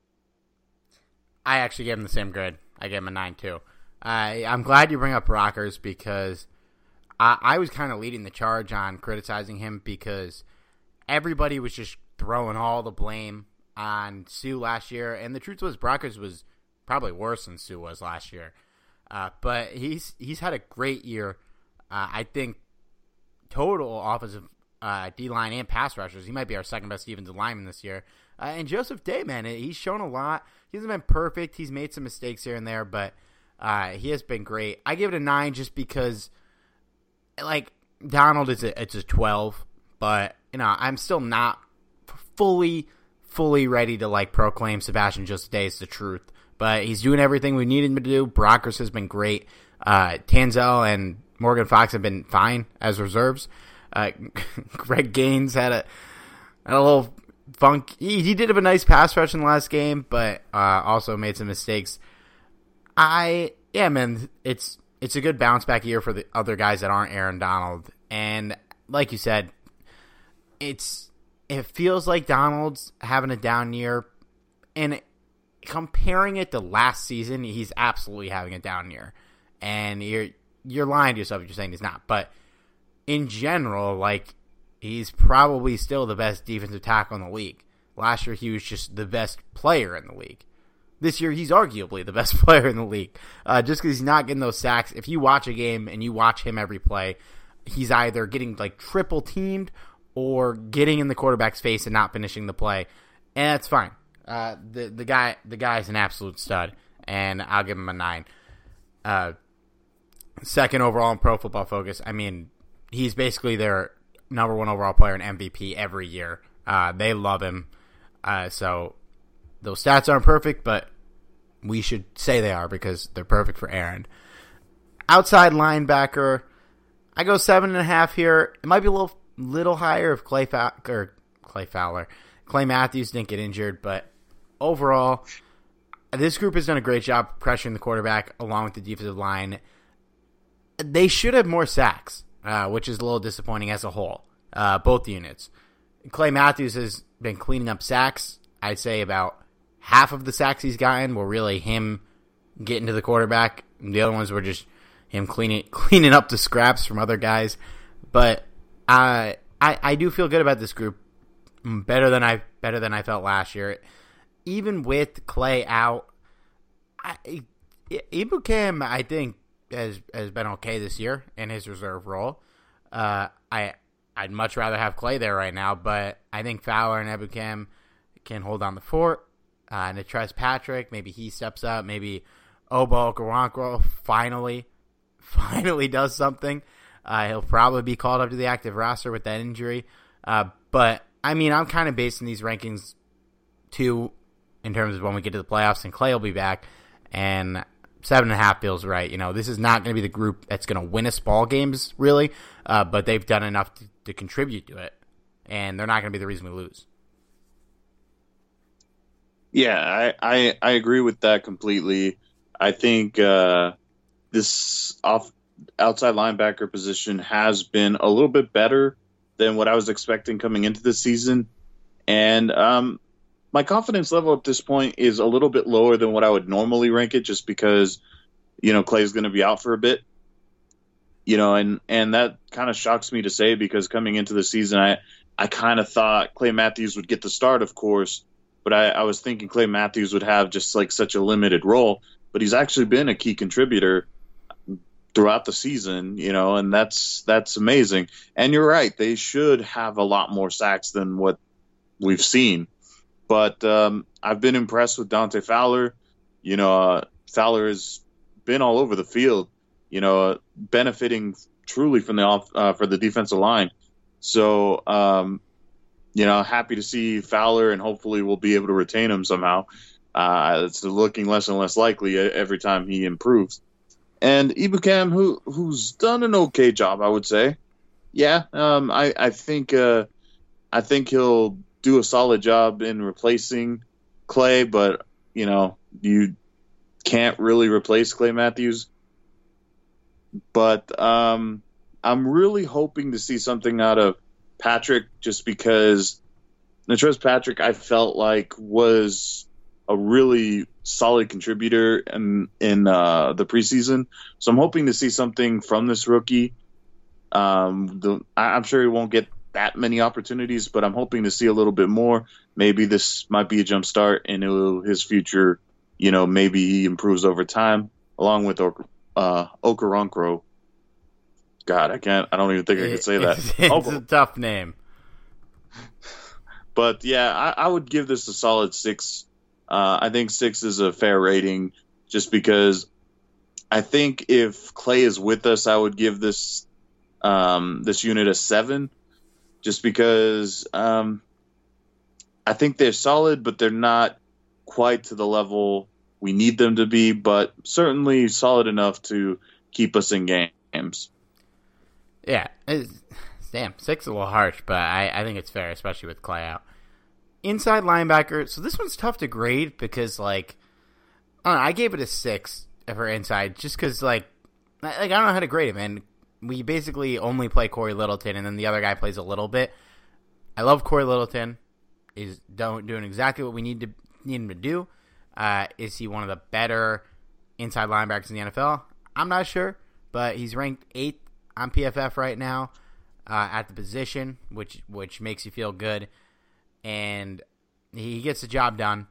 I actually gave him the same grade. I gave him a nine, too. Uh, I'm glad you bring up Brockers because I, I was kind of leading the charge on criticizing him because everybody was just throwing all the blame on Sue last year. And the truth was, Brockers was probably worse than Sue was last year. Uh, but he's he's had a great year. Uh, I think total offensive Uh, D-line and pass rushers. He might be our second-best defensive lineman this year. Uh, and Joseph Day, man, he's shown a lot. He hasn't been perfect. He's made some mistakes here and there, but uh, he has been great. I give it a nine just because, like, Donald, is a, it's a twelve, but, you know, I'm still not fully, fully ready to, like, proclaim Sebastian Joseph Day is the truth. But he's doing everything we need him to do. Brockers has been great. Uh, Tanzel and Morgan Fox have been fine as reserves. Uh, Greg Gaines had a, had a little funk. He, he did have a nice pass rush in the last game, but uh, also made some mistakes. I yeah, man, it's it's a good bounce back year for the other guys that aren't Aaron Donald. And like you said, it's it feels like Donald's having a down year, and comparing it to last season, he's absolutely having a down year. And you're you're lying to yourself if you're saying he's not, but. In general, like, he's probably still the best defensive tackle in the league. Last year, he was just the best player in the league. This year, he's arguably the best player in the league. Uh, just because he's not getting those sacks. If you watch a game and you watch him every play, he's either getting, like, triple teamed or getting in the quarterback's face and not finishing the play. And that's fine. Uh, the the guy the guy's an absolute stud, and I'll give him a nine. Uh, second overall in Pro Football Focus. I mean... He's basically their number one overall player and M V P every year. Uh, they love him. Uh, so those stats aren't perfect, but we should say they are because they're perfect for Aaron. Outside linebacker, I go seven and a half here. It might be a little little higher if Clay Fow- or Clay Fowler, Clay Matthews didn't get injured, but overall, this group has done a great job pressuring the quarterback along with the defensive line. They should have more sacks. Uh, which is a little disappointing as a whole, uh, both units. Clay Matthews has been cleaning up sacks. I'd say about half of the sacks he's gotten were really him getting to the quarterback. The other ones were just him cleaning cleaning up the scraps from other guys. But uh, I I do feel good about this group better than I better than I felt last year. Even with Clay out, I, Ibukam, I think, Has, has been okay this year in his reserve role. Uh, I, I'd much rather have Clay there right now, but I think Fowler and Ebukam can hold on the fort. Uh, and Natrez Patrick, maybe he steps up. Maybe Obo Okoronkwo finally, finally does something. Uh, he'll probably be called up to the active roster with that injury. Uh, but, I mean, I'm kind of basing these rankings, too, in terms of when we get to the playoffs and Clay will be back. And seven and a half feels right. You know, this is not going to be the group that's going to win us ball games, really. Uh, but they've done enough to, to contribute to it. And they're not going to be the reason we lose. Yeah, I, I, I agree with that completely. I think uh, this off outside linebacker position has been a little bit better than what I was expecting coming into this season. And um, my confidence level at this point is a little bit lower than what I would normally rank it just because, you know, Clay's going to be out for a bit. You know, and, and that kind of shocks me to say because coming into the season, I, I kind of thought Clay Matthews would get the start, of course. But I, I was thinking Clay Matthews would have just like such a limited role, but he's actually been a key contributor throughout the season, you know, and that's that's amazing. And you're right, they should have a lot more sacks than what we've seen. But um, I've been impressed with Dante Fowler. You know, uh, Fowler has been all over the field, you know, benefiting truly from the off uh, for the defensive line. So. Um, You know, happy to see Fowler, and hopefully we'll be able to retain him somehow. Uh, it's looking less and less likely every time he improves. And Ibukam, who who's done an okay job, I would say. Yeah, um, I I think uh, I think he'll do a solid job in replacing Clay, but you know you can't really replace Clay Matthews. But um, I'm really hoping to see something out of Patrick, just because Natrez Patrick, I felt like, was a really solid contributor in, in uh, the preseason. So I'm hoping to see something from this rookie. Um, the, I'm sure he won't get that many opportunities, but I'm hoping to see a little bit more. Maybe this might be a jump start into his future. You know, maybe he improves over time, along with uh, Okoronkwo. God, I can't. I don't even think I could say that. It's, it's a tough name. But yeah, I, I would give this a solid six. Uh, I think six is a fair rating, just because I think if Clay is with us, I would give this um, this unit a seven, just because um, I think they're solid, but they're not quite to the level we need them to be. But certainly solid enough to keep us in games. Yeah, damn, six is a little harsh, but I, I think it's fair, especially with Clay out. Inside linebacker, so this one's tough to grade because, like, I don't know, I gave it a six for inside just because, like, like, I don't know how to grade him, and we basically only play Corey Littleton, and then the other guy plays a little bit. I love Corey Littleton. He's doing exactly what we need to need him to do. Uh, is he one of the better inside linebackers in the N F L? I'm not sure, but he's ranked eighth. I'm P F F right now uh, at the position, which which makes you feel good. And he gets the job done.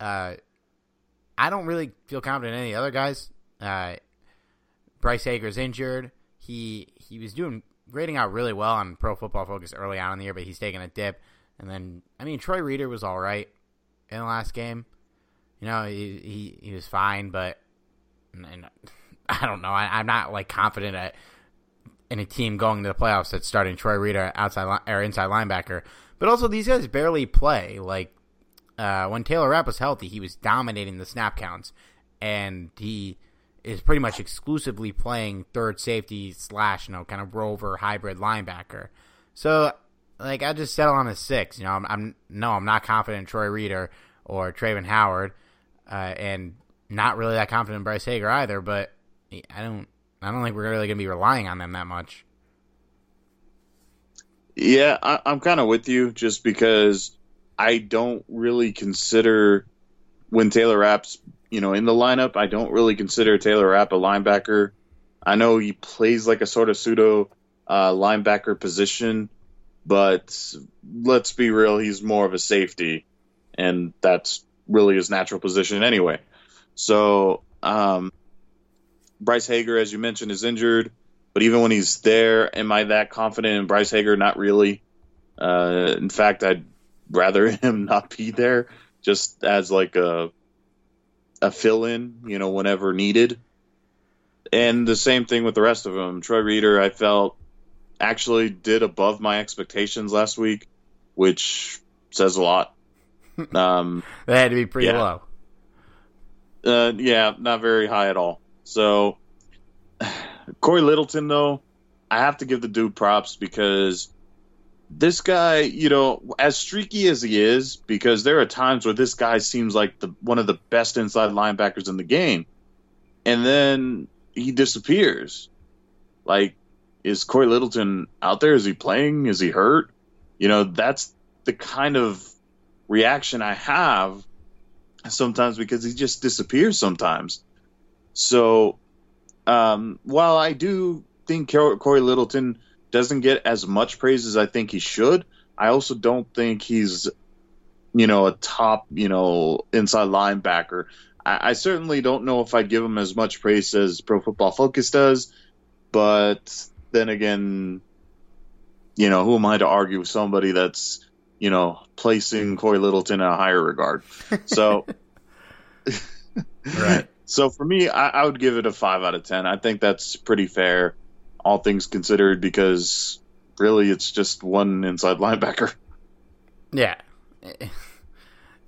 Uh, I don't really feel confident in any other guys. Uh, Bryce Hager's injured. He he was doing grading out really well on Pro Football Focus early on in the year, but he's taking a dip. And then, I mean, Troy Reeder was all right in the last game. You know, he he, he was fine, but and I don't know. I, I'm not, like, confident at – in a team going to the playoffs that's starting Troy Reeder outside or inside linebacker, but also these guys barely play. Like uh, when Taylor Rapp was healthy, he was dominating the snap counts, and he is pretty much exclusively playing third safety slash you know kind of rover hybrid linebacker. So like I just settle on a six. You know I'm, I'm no I'm not confident in Troy Reeder or Traven Howard, uh, and not really that confident in Bryce Hager either. But I don't. I don't think we're really going to be relying on them that much. Yeah, I, I'm kind of with you just because I don't really consider when Taylor Rapp's, you know, in the lineup, I don't really consider Taylor Rapp a linebacker. I know he plays like a sort of pseudo uh, linebacker position, but let's be real, he's more of a safety, and that's really his natural position anyway. So, um, Bryce Hager, as you mentioned, is injured, but even when he's there, am I that confident in Bryce Hager? Not really. Uh, in fact, I'd rather him not be there just as like a a fill-in, you know, whenever needed. And the same thing with the rest of them. Troy Reeder, I felt, actually did above my expectations last week, which says a lot. Um, that had to be pretty yeah. low. Uh, yeah, not very high at all. So, Corey Littleton, though, I have to give the dude props because this guy, you know, as streaky as he is, because there are times where this guy seems like the one of the best inside linebackers in the game, and then he disappears. Like, is Corey Littleton out there? Is he playing? Is he hurt? You know, that's the kind of reaction I have sometimes because he just disappears sometimes. So um, while I do think Corey Littleton doesn't get as much praise as I think he should, I also don't think he's, you know, a top, you know, inside linebacker. I, I certainly don't know if I'd give him as much praise as Pro Football Focus does, but then again, you know, who am I to argue with somebody that's, you know, placing Corey Littleton in a higher regard? So, right. So for me, I, I would give it a five out of ten. I think that's pretty fair, all things considered, because really it's just one inside linebacker. Yeah,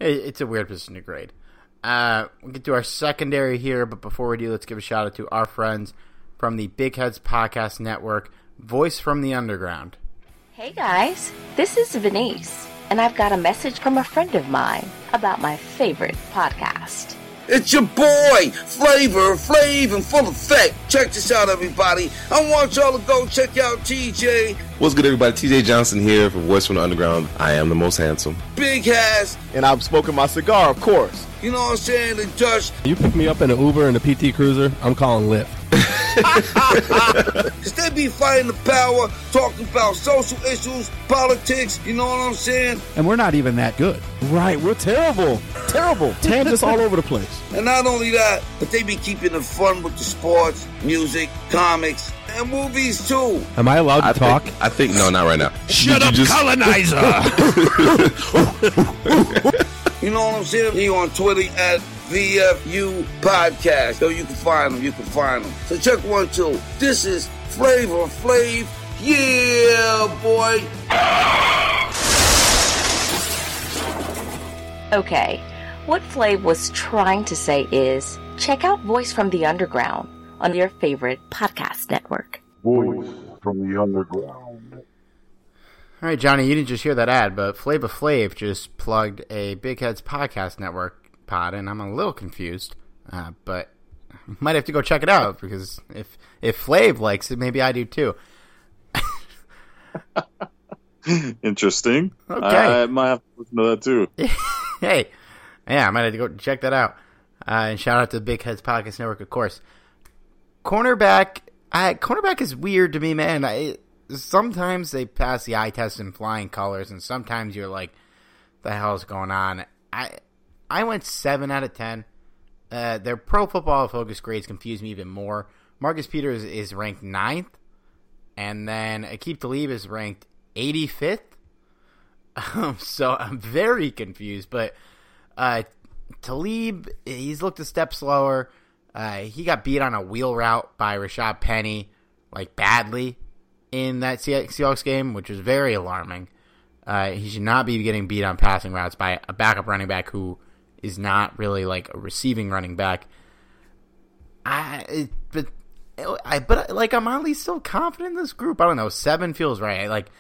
it's a weird position to grade. Uh, we'll get to our secondary here, but before we do, let's give a shout out to our friends from the Big Heads Podcast Network, Voice from the Underground. Hey guys, this is Venice, and I've got a message from a friend of mine about my favorite podcast. It's your boy, Flavor Flav in full effect. Check this out, everybody. I want y'all to go check out T J. What's good, everybody? T J Johnson here for Voice from the Underground. I am the most handsome. Big ass. And I'm smoking my cigar, of course. You know what I'm saying? The judge. You pick me up in an Uber and a P T Cruiser, I'm calling Lyft. Cause they be fighting the power, talking about social issues, politics, you know what I'm saying? And we're not even that good. Right, we're terrible. Terrible. Tangents all over the place. And not only that, but they be keeping it fun with the sports, music, comics, and movies too. Am I allowed to I talk? Think, I think, no, not right now. Shut up, just... colonizer! You know what I'm saying? He on Twitter at V F U Podcast. So you can find them. You can find them. So check one, two. This is Flavor Flav. Yeah, boy. Okay. What Flav was trying to say is check out Voice from the Underground on your favorite podcast network. Voice from the Underground. All right, Johnny, you didn't just hear that ad, but Flavor Flav just plugged a Big Heads Podcast Network pod, and I'm a little confused, uh, but might have to go check it out because if if Flav likes it, maybe I do too. Interesting. Okay, I, I might have to listen to that too. Hey, yeah, I might have to go check that out. Uh, and shout out to Big Heads Podcast Network, of course. Cornerback, I, cornerback is weird to me, man. I. Sometimes they pass the eye test in flying colors, and sometimes you're like, the hell is going on? I I went seven out of ten. Uh, their Pro Football Focus grades confuse me even more. Marcus Peters is ranked ninth, and then Aqib Talib is ranked eighty-fifth. Um, so I'm very confused, but uh, Talib, he's looked a step slower. Uh, he got beat on a wheel route by Rashad Penny, like badly, in that Seahawks game, which was very alarming. Uh, he should not be getting beat on passing routes by a backup running back who is not really like a receiving running back. I but I but like I'm at least still confident in this group. I don't know. Seven feels right. I, like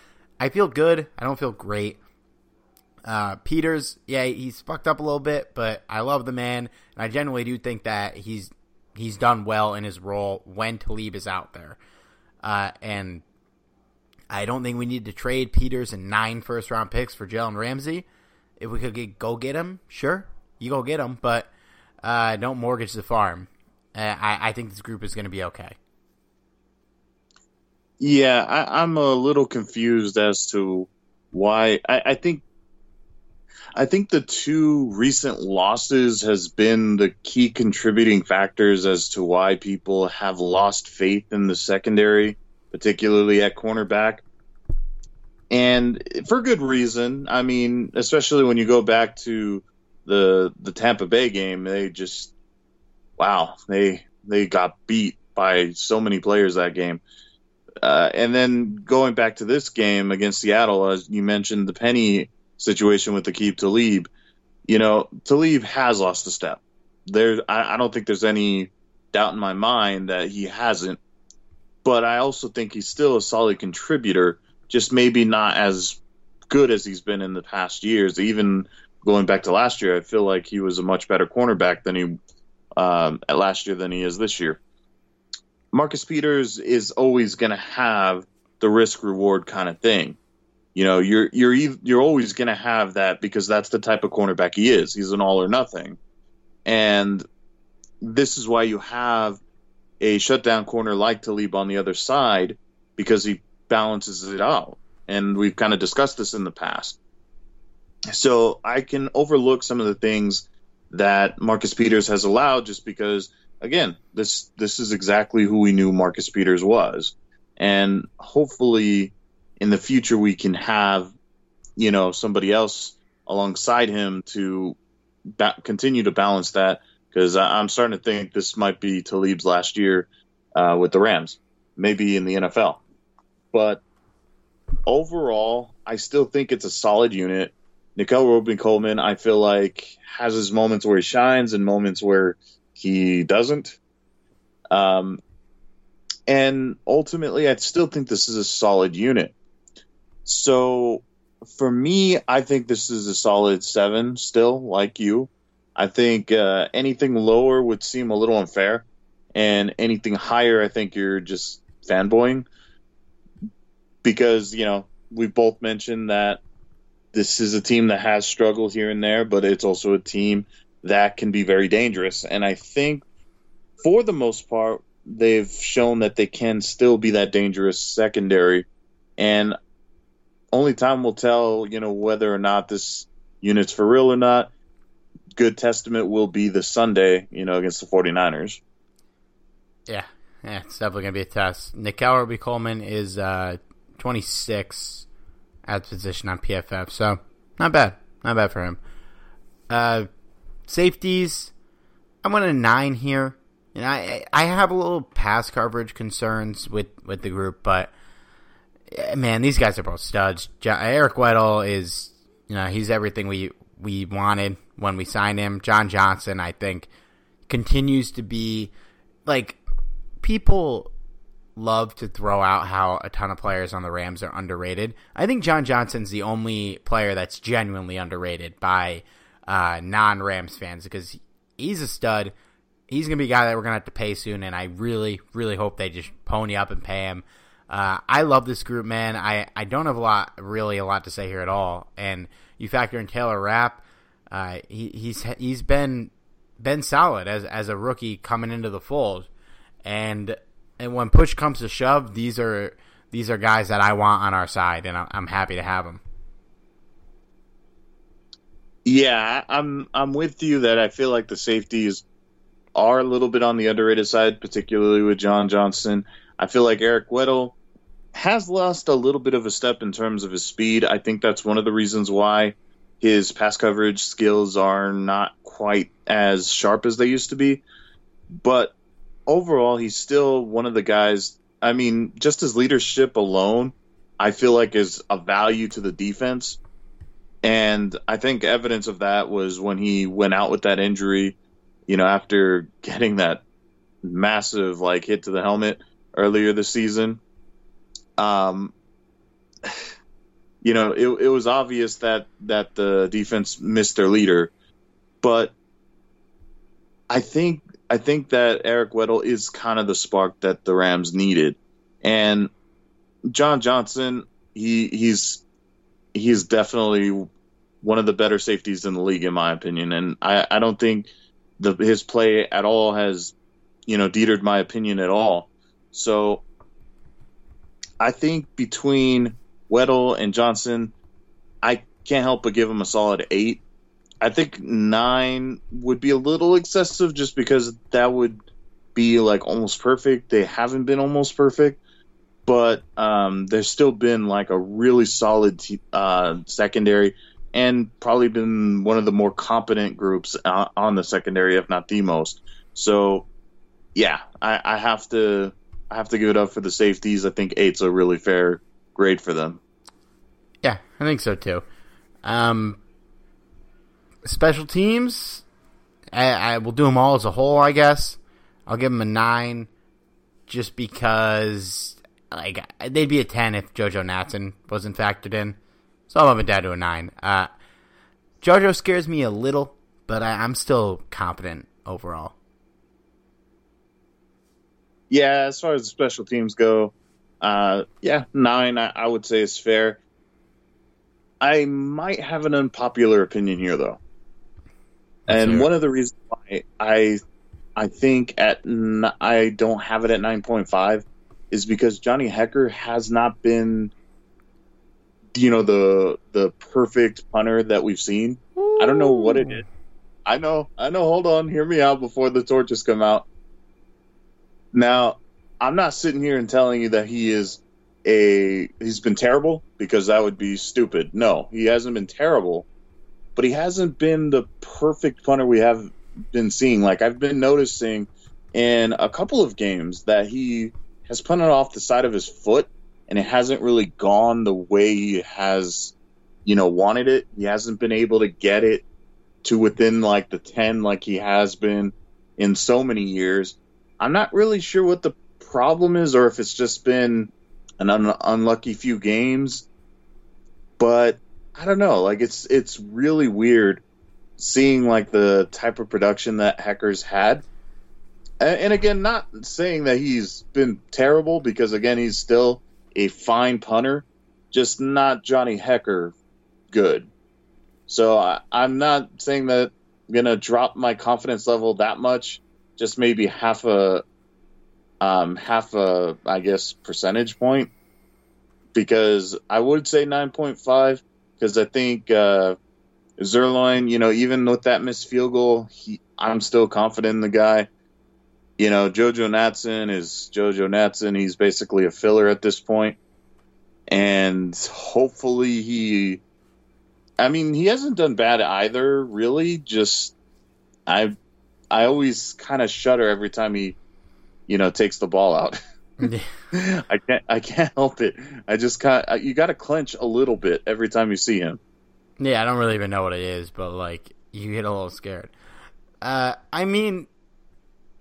I feel good. I don't feel great. Uh, Peters, yeah, he's fucked up a little bit, but I love the man, and I generally do think that he's he's done well in his role when Talib is out there, uh, and. I don't think we need to trade Peters and nine first-round picks for Jalen Ramsey. If we could get, go get him, sure, you go get him, but uh, don't mortgage the farm. Uh, I, I think this group is going to be okay. Yeah, I, I'm a little confused as to why. I, I think I think the two recent losses has been the key contributing factors as to why people have lost faith in the secondary, particularly at cornerback, and for good reason. I mean, especially when you go back to the the Tampa Bay game, they just wow, they they got beat by so many players that game. Uh, and then going back to this game against Seattle, as you mentioned, the penny situation with Aqib Talib, you know, Talib has lost a step. There, I, I don't think there's any doubt in my mind that he hasn't. But I also think he's still a solid contributor, just maybe not as good as he's been in the past years. Even going back to last year, I feel like he was a much better cornerback than he um, at last year than he is this year. Marcus Peters is always going to have the risk reward kind of thing. You know, you're you're you're always going to have that because that's the type of cornerback he is. He's an all or nothing. And this is why you have a shutdown corner like Talib on the other side, because he balances it out. And we've kind of discussed this in the past. So I can overlook some of the things that Marcus Peters has allowed just because, again, this this is exactly who we knew Marcus Peters was. And hopefully in the future we can have, you know, somebody else alongside him to ba- continue to balance that, because I'm starting to think this might be Talib's last year uh, with the Rams, maybe in the N F L. But overall, I still think it's a solid unit. Nickel Robin-Coleman, I feel like, has his moments where he shines and moments where he doesn't. Um, and ultimately, I still think this is a solid unit. So for me, I think this is a solid seven still, like you. I think uh, anything lower would seem a little unfair, and anything higher, I think you're just fanboying, because, you know, we both mentioned that this is a team that has struggled here and there, but it's also a team that can be very dangerous. And I think for the most part, they've shown that they can still be that dangerous secondary, and only time will tell, you know, whether or not this unit's for real or not. Good testament will be this Sunday, you know, against the forty-niners. Yeah, yeah, it's definitely going to be a test. Nickel Robin-Coleman is uh, twenty-six at position on P F F, so not bad. Not bad for him. Uh, safeties, I'm on a nine here. And I I have a little pass coverage concerns with, with the group, but, man, these guys are both studs. Eric Weddle is, you know, he's everything we we wanted when we signed him. John Johnson, I think, continues to be, like, people love to throw out how a ton of players on the Rams are underrated. I think John Johnson's the only player that's genuinely underrated by uh, non-Rams fans, because he's a stud. He's going to be a guy that we're going to have to pay soon, and I really, really hope they just pony up and pay him. Uh, I love this group, man. I, I don't have a lot, really a lot to say here at all. And you factor in Taylor Rapp, uh, he he's he's been been solid as as a rookie coming into the fold, and and when push comes to shove, these are these are guys that I want on our side, and I'm happy to have them. Yeah, I'm I'm with you that I feel like the safeties are a little bit on the underrated side, particularly with John Johnson. I feel like Eric Weddle has lost a little bit of a step in terms of his speed. I think that's one of the reasons why his pass coverage skills are not quite as sharp as they used to be. But overall, he's still one of the guys. I mean, just his leadership alone, I feel like, is a value to the defense. And I think evidence of that was when he went out with that injury, you know, after getting that massive, like, hit to the helmet earlier this season. Um, you know, it, it was obvious that, that the defense missed their leader, but I think I think that Eric Weddle is kind of the spark that the Rams needed. And John Johnson, he he's he's definitely one of the better safeties in the league, in my opinion. And I, I don't think the his play at all has, you know, deterred my opinion at all. So I think between Weddle and Johnson, I can't help but give him a solid eight. I think nine would be a little excessive just because that would be like almost perfect. They haven't been almost perfect, but um, there's still been like a really solid t- uh, secondary. and probably been one of the more competent groups on the secondary, if not the most. So, yeah, I, I have to I have to give it up for the safeties. I think eight's a really fair grade for them. Yeah, I think so too. Um, special teams, I, I will do them all as a whole, I guess. I'll give them a nine, just because like they'd be a ten if JoJo Natson wasn't factored in. So I'll have it down to a nine. Uh, JoJo scares me a little, but I, I'm still confident overall. Yeah, as far as the special teams go, uh, yeah, nine I, I would say is fair. I might have an unpopular opinion here, though. And one of the reasons why I I think at n- I don't have it at nine point five is because Johnny Hecker has not been, you know, the the perfect punter that we've seen. Ooh. I don't know what it is. I know, I know. Hold on, hear me out before the torches come out. Now, I'm not sitting here and telling you that he is a he's been terrible, because that would be stupid. No, he hasn't been terrible, but he hasn't been the perfect punter we have been seeing. Like, I've been noticing in a couple of games that he has punted off the side of his foot, and it hasn't really gone the way he has, you know, wanted it. He hasn't been able to get it to within, like, the ten like he has been in so many years. I'm not really sure what the problem is, or if it's just been an un- unlucky few games. But I don't know. Like, it's it's really weird seeing, like, the type of production that Hecker's had. And, and again, not saying that he's been terrible, because, again, he's still a fine punter, just not Johnny Hecker good. So I, I'm not saying that I'm going to drop my confidence level that much, just maybe half a, um, half a, I guess, percentage point, because I would say nine point five, because I think uh, Zuerlein, you know, even with that missed field goal, he, I'm still confident in the guy. You know, JoJo Natson is JoJo Natson. He's basically a filler at this point. And hopefully he... I mean, he hasn't done bad either, really. Just, I I always kind of shudder every time he, you know, takes the ball out. I can't I can't help it. I just kind of... You got to clench a little bit every time you see him. Yeah, I don't really even know what it is, but, like, you get a little scared. Uh, I mean...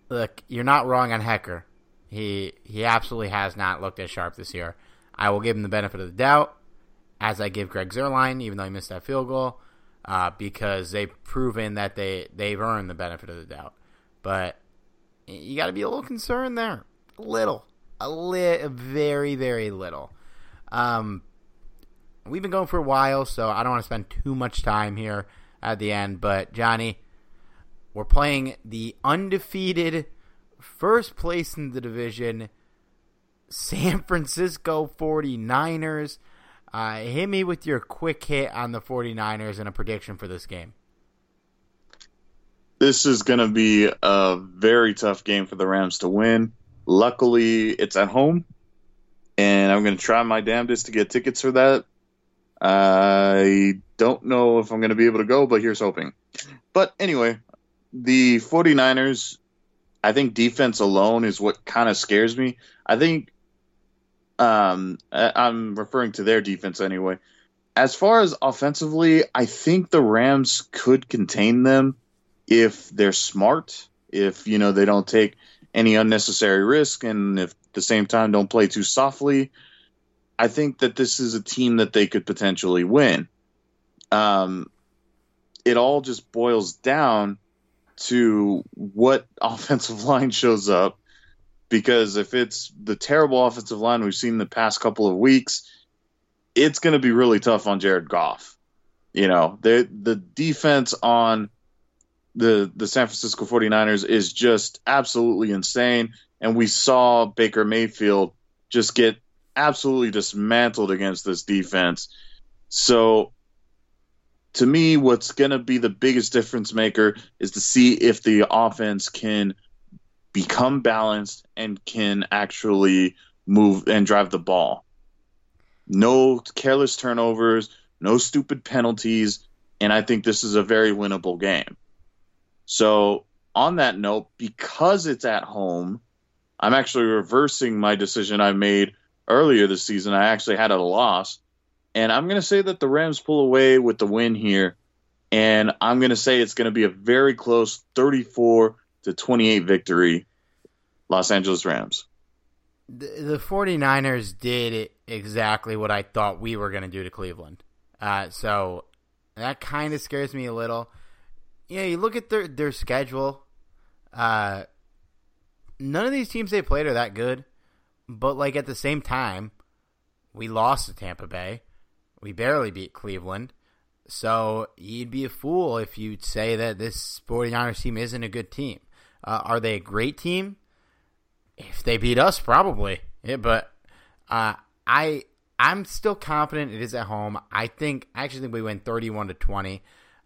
Look, you're not wrong on Hecker. He he absolutely has not looked as sharp this year. I will give him the benefit of the doubt, as I give Greg Zuerlein, even though he missed that field goal, uh, because they've proven that they, they've earned the benefit of the doubt. But you got to be a little concerned there. A little. A li- very, very little. Um, we've been going for a while, so I don't want to spend too much time here at the end. But, Johnny... We're playing the undefeated, first place in the division, San Francisco forty-niners. Uh, hit me with your quick hit on the forty-niners and a prediction for this game. This is going to be a very tough game for the Rams to win. Luckily, it's at home, and I'm going to try my damnedest to get tickets for that. I don't know if I'm going to be able to go, but here's hoping. But anyway... The forty-niners, I think defense alone is what kind of scares me. I think um, I- I'm referring to their defense anyway. As far as offensively, I think the Rams could contain them if they're smart, if, you know, they don't take any unnecessary risk, and if at the same time don't play too softly. I think that this is a team that they could potentially win. Um, it all just boils down to what offensive line shows up, because if it's the terrible offensive line we've seen the past couple of weeks, it's going to be really tough on Jared Goff. You know, the the defense on the the San Francisco forty-niners is just absolutely insane, and we saw Baker Mayfield just get absolutely dismantled against this defense. So to me, what's going to be the biggest difference maker is to see if the offense can become balanced and can actually move and drive the ball. No careless turnovers, no stupid penalties, and I think this is a very winnable game. So on that note, because it's at home, I'm actually reversing my decision I made earlier this season. I actually had a loss, and I'm going to say that the Rams pull away with the win here, and I'm going to say it's going to be a very close thirty-four to twenty-eight victory, Los Angeles Rams. The forty-niners did exactly what I thought we were going to do to Cleveland. Uh, so that kind of scares me a little. You know, you look at their, their schedule. Uh, none of these teams they played are that good. But, like, at the same time, we lost to Tampa Bay. We barely beat Cleveland. So you'd be a fool if you'd say that this forty-niners team isn't a good team. Uh, are they a great team? If they beat us, probably. Yeah, but uh, I, I'm still confident it is at home. I think I actually think we win thirty-one to twenty,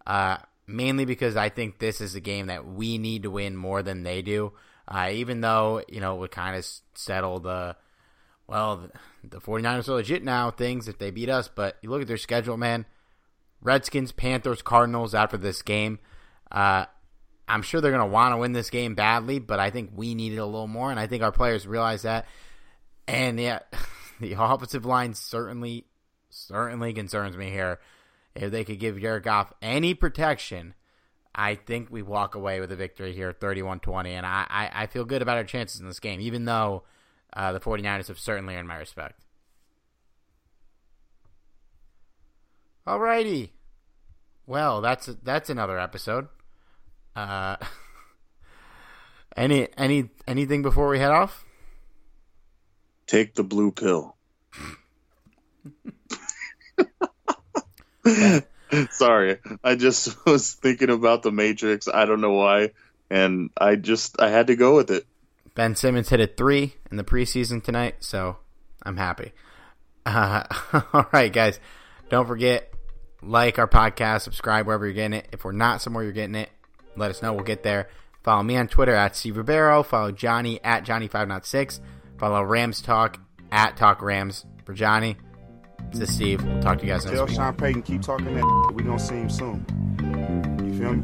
uh, mainly because I think this is a game that we need to win more than they do. Uh, even though, you know, we kind of settle the, well, the forty-niners are legit now things if they beat us. But you look at their schedule, man. Redskins, Panthers, Cardinals after this game. Uh I'm sure they're going to want to win this game badly, but I think we need it a little more, and I think our players realize that. And, yeah, the offensive line certainly, certainly concerns me here. If they could give Jared Goff any protection, I think we walk away with a victory here, thirty-one twenty, and I, I, I feel good about our chances in this game, even though uh, the forty-niners have certainly earned my respect. All righty. Well, that's that's another episode. Uh, any, any, anything before we head off? Take the blue pill. Sorry. I just was thinking about the Matrix. I don't know why. And I just, I had to go with it. Ben Simmons hit a three in the preseason tonight. So I'm happy. Uh, all right, guys, don't forget, like our podcast, subscribe wherever you're getting it. If we're not somewhere you're getting it, let us know. We'll get there. Follow me on Twitter at Steve Ribeiro. Follow Johnny at Johnny five oh six. Follow Rams Talk at Talk Rams. For Johnny, this is Steve. We'll talk to you guys next week. Tell Sean Payton, keep talking that. We're going to see him soon. You feel me?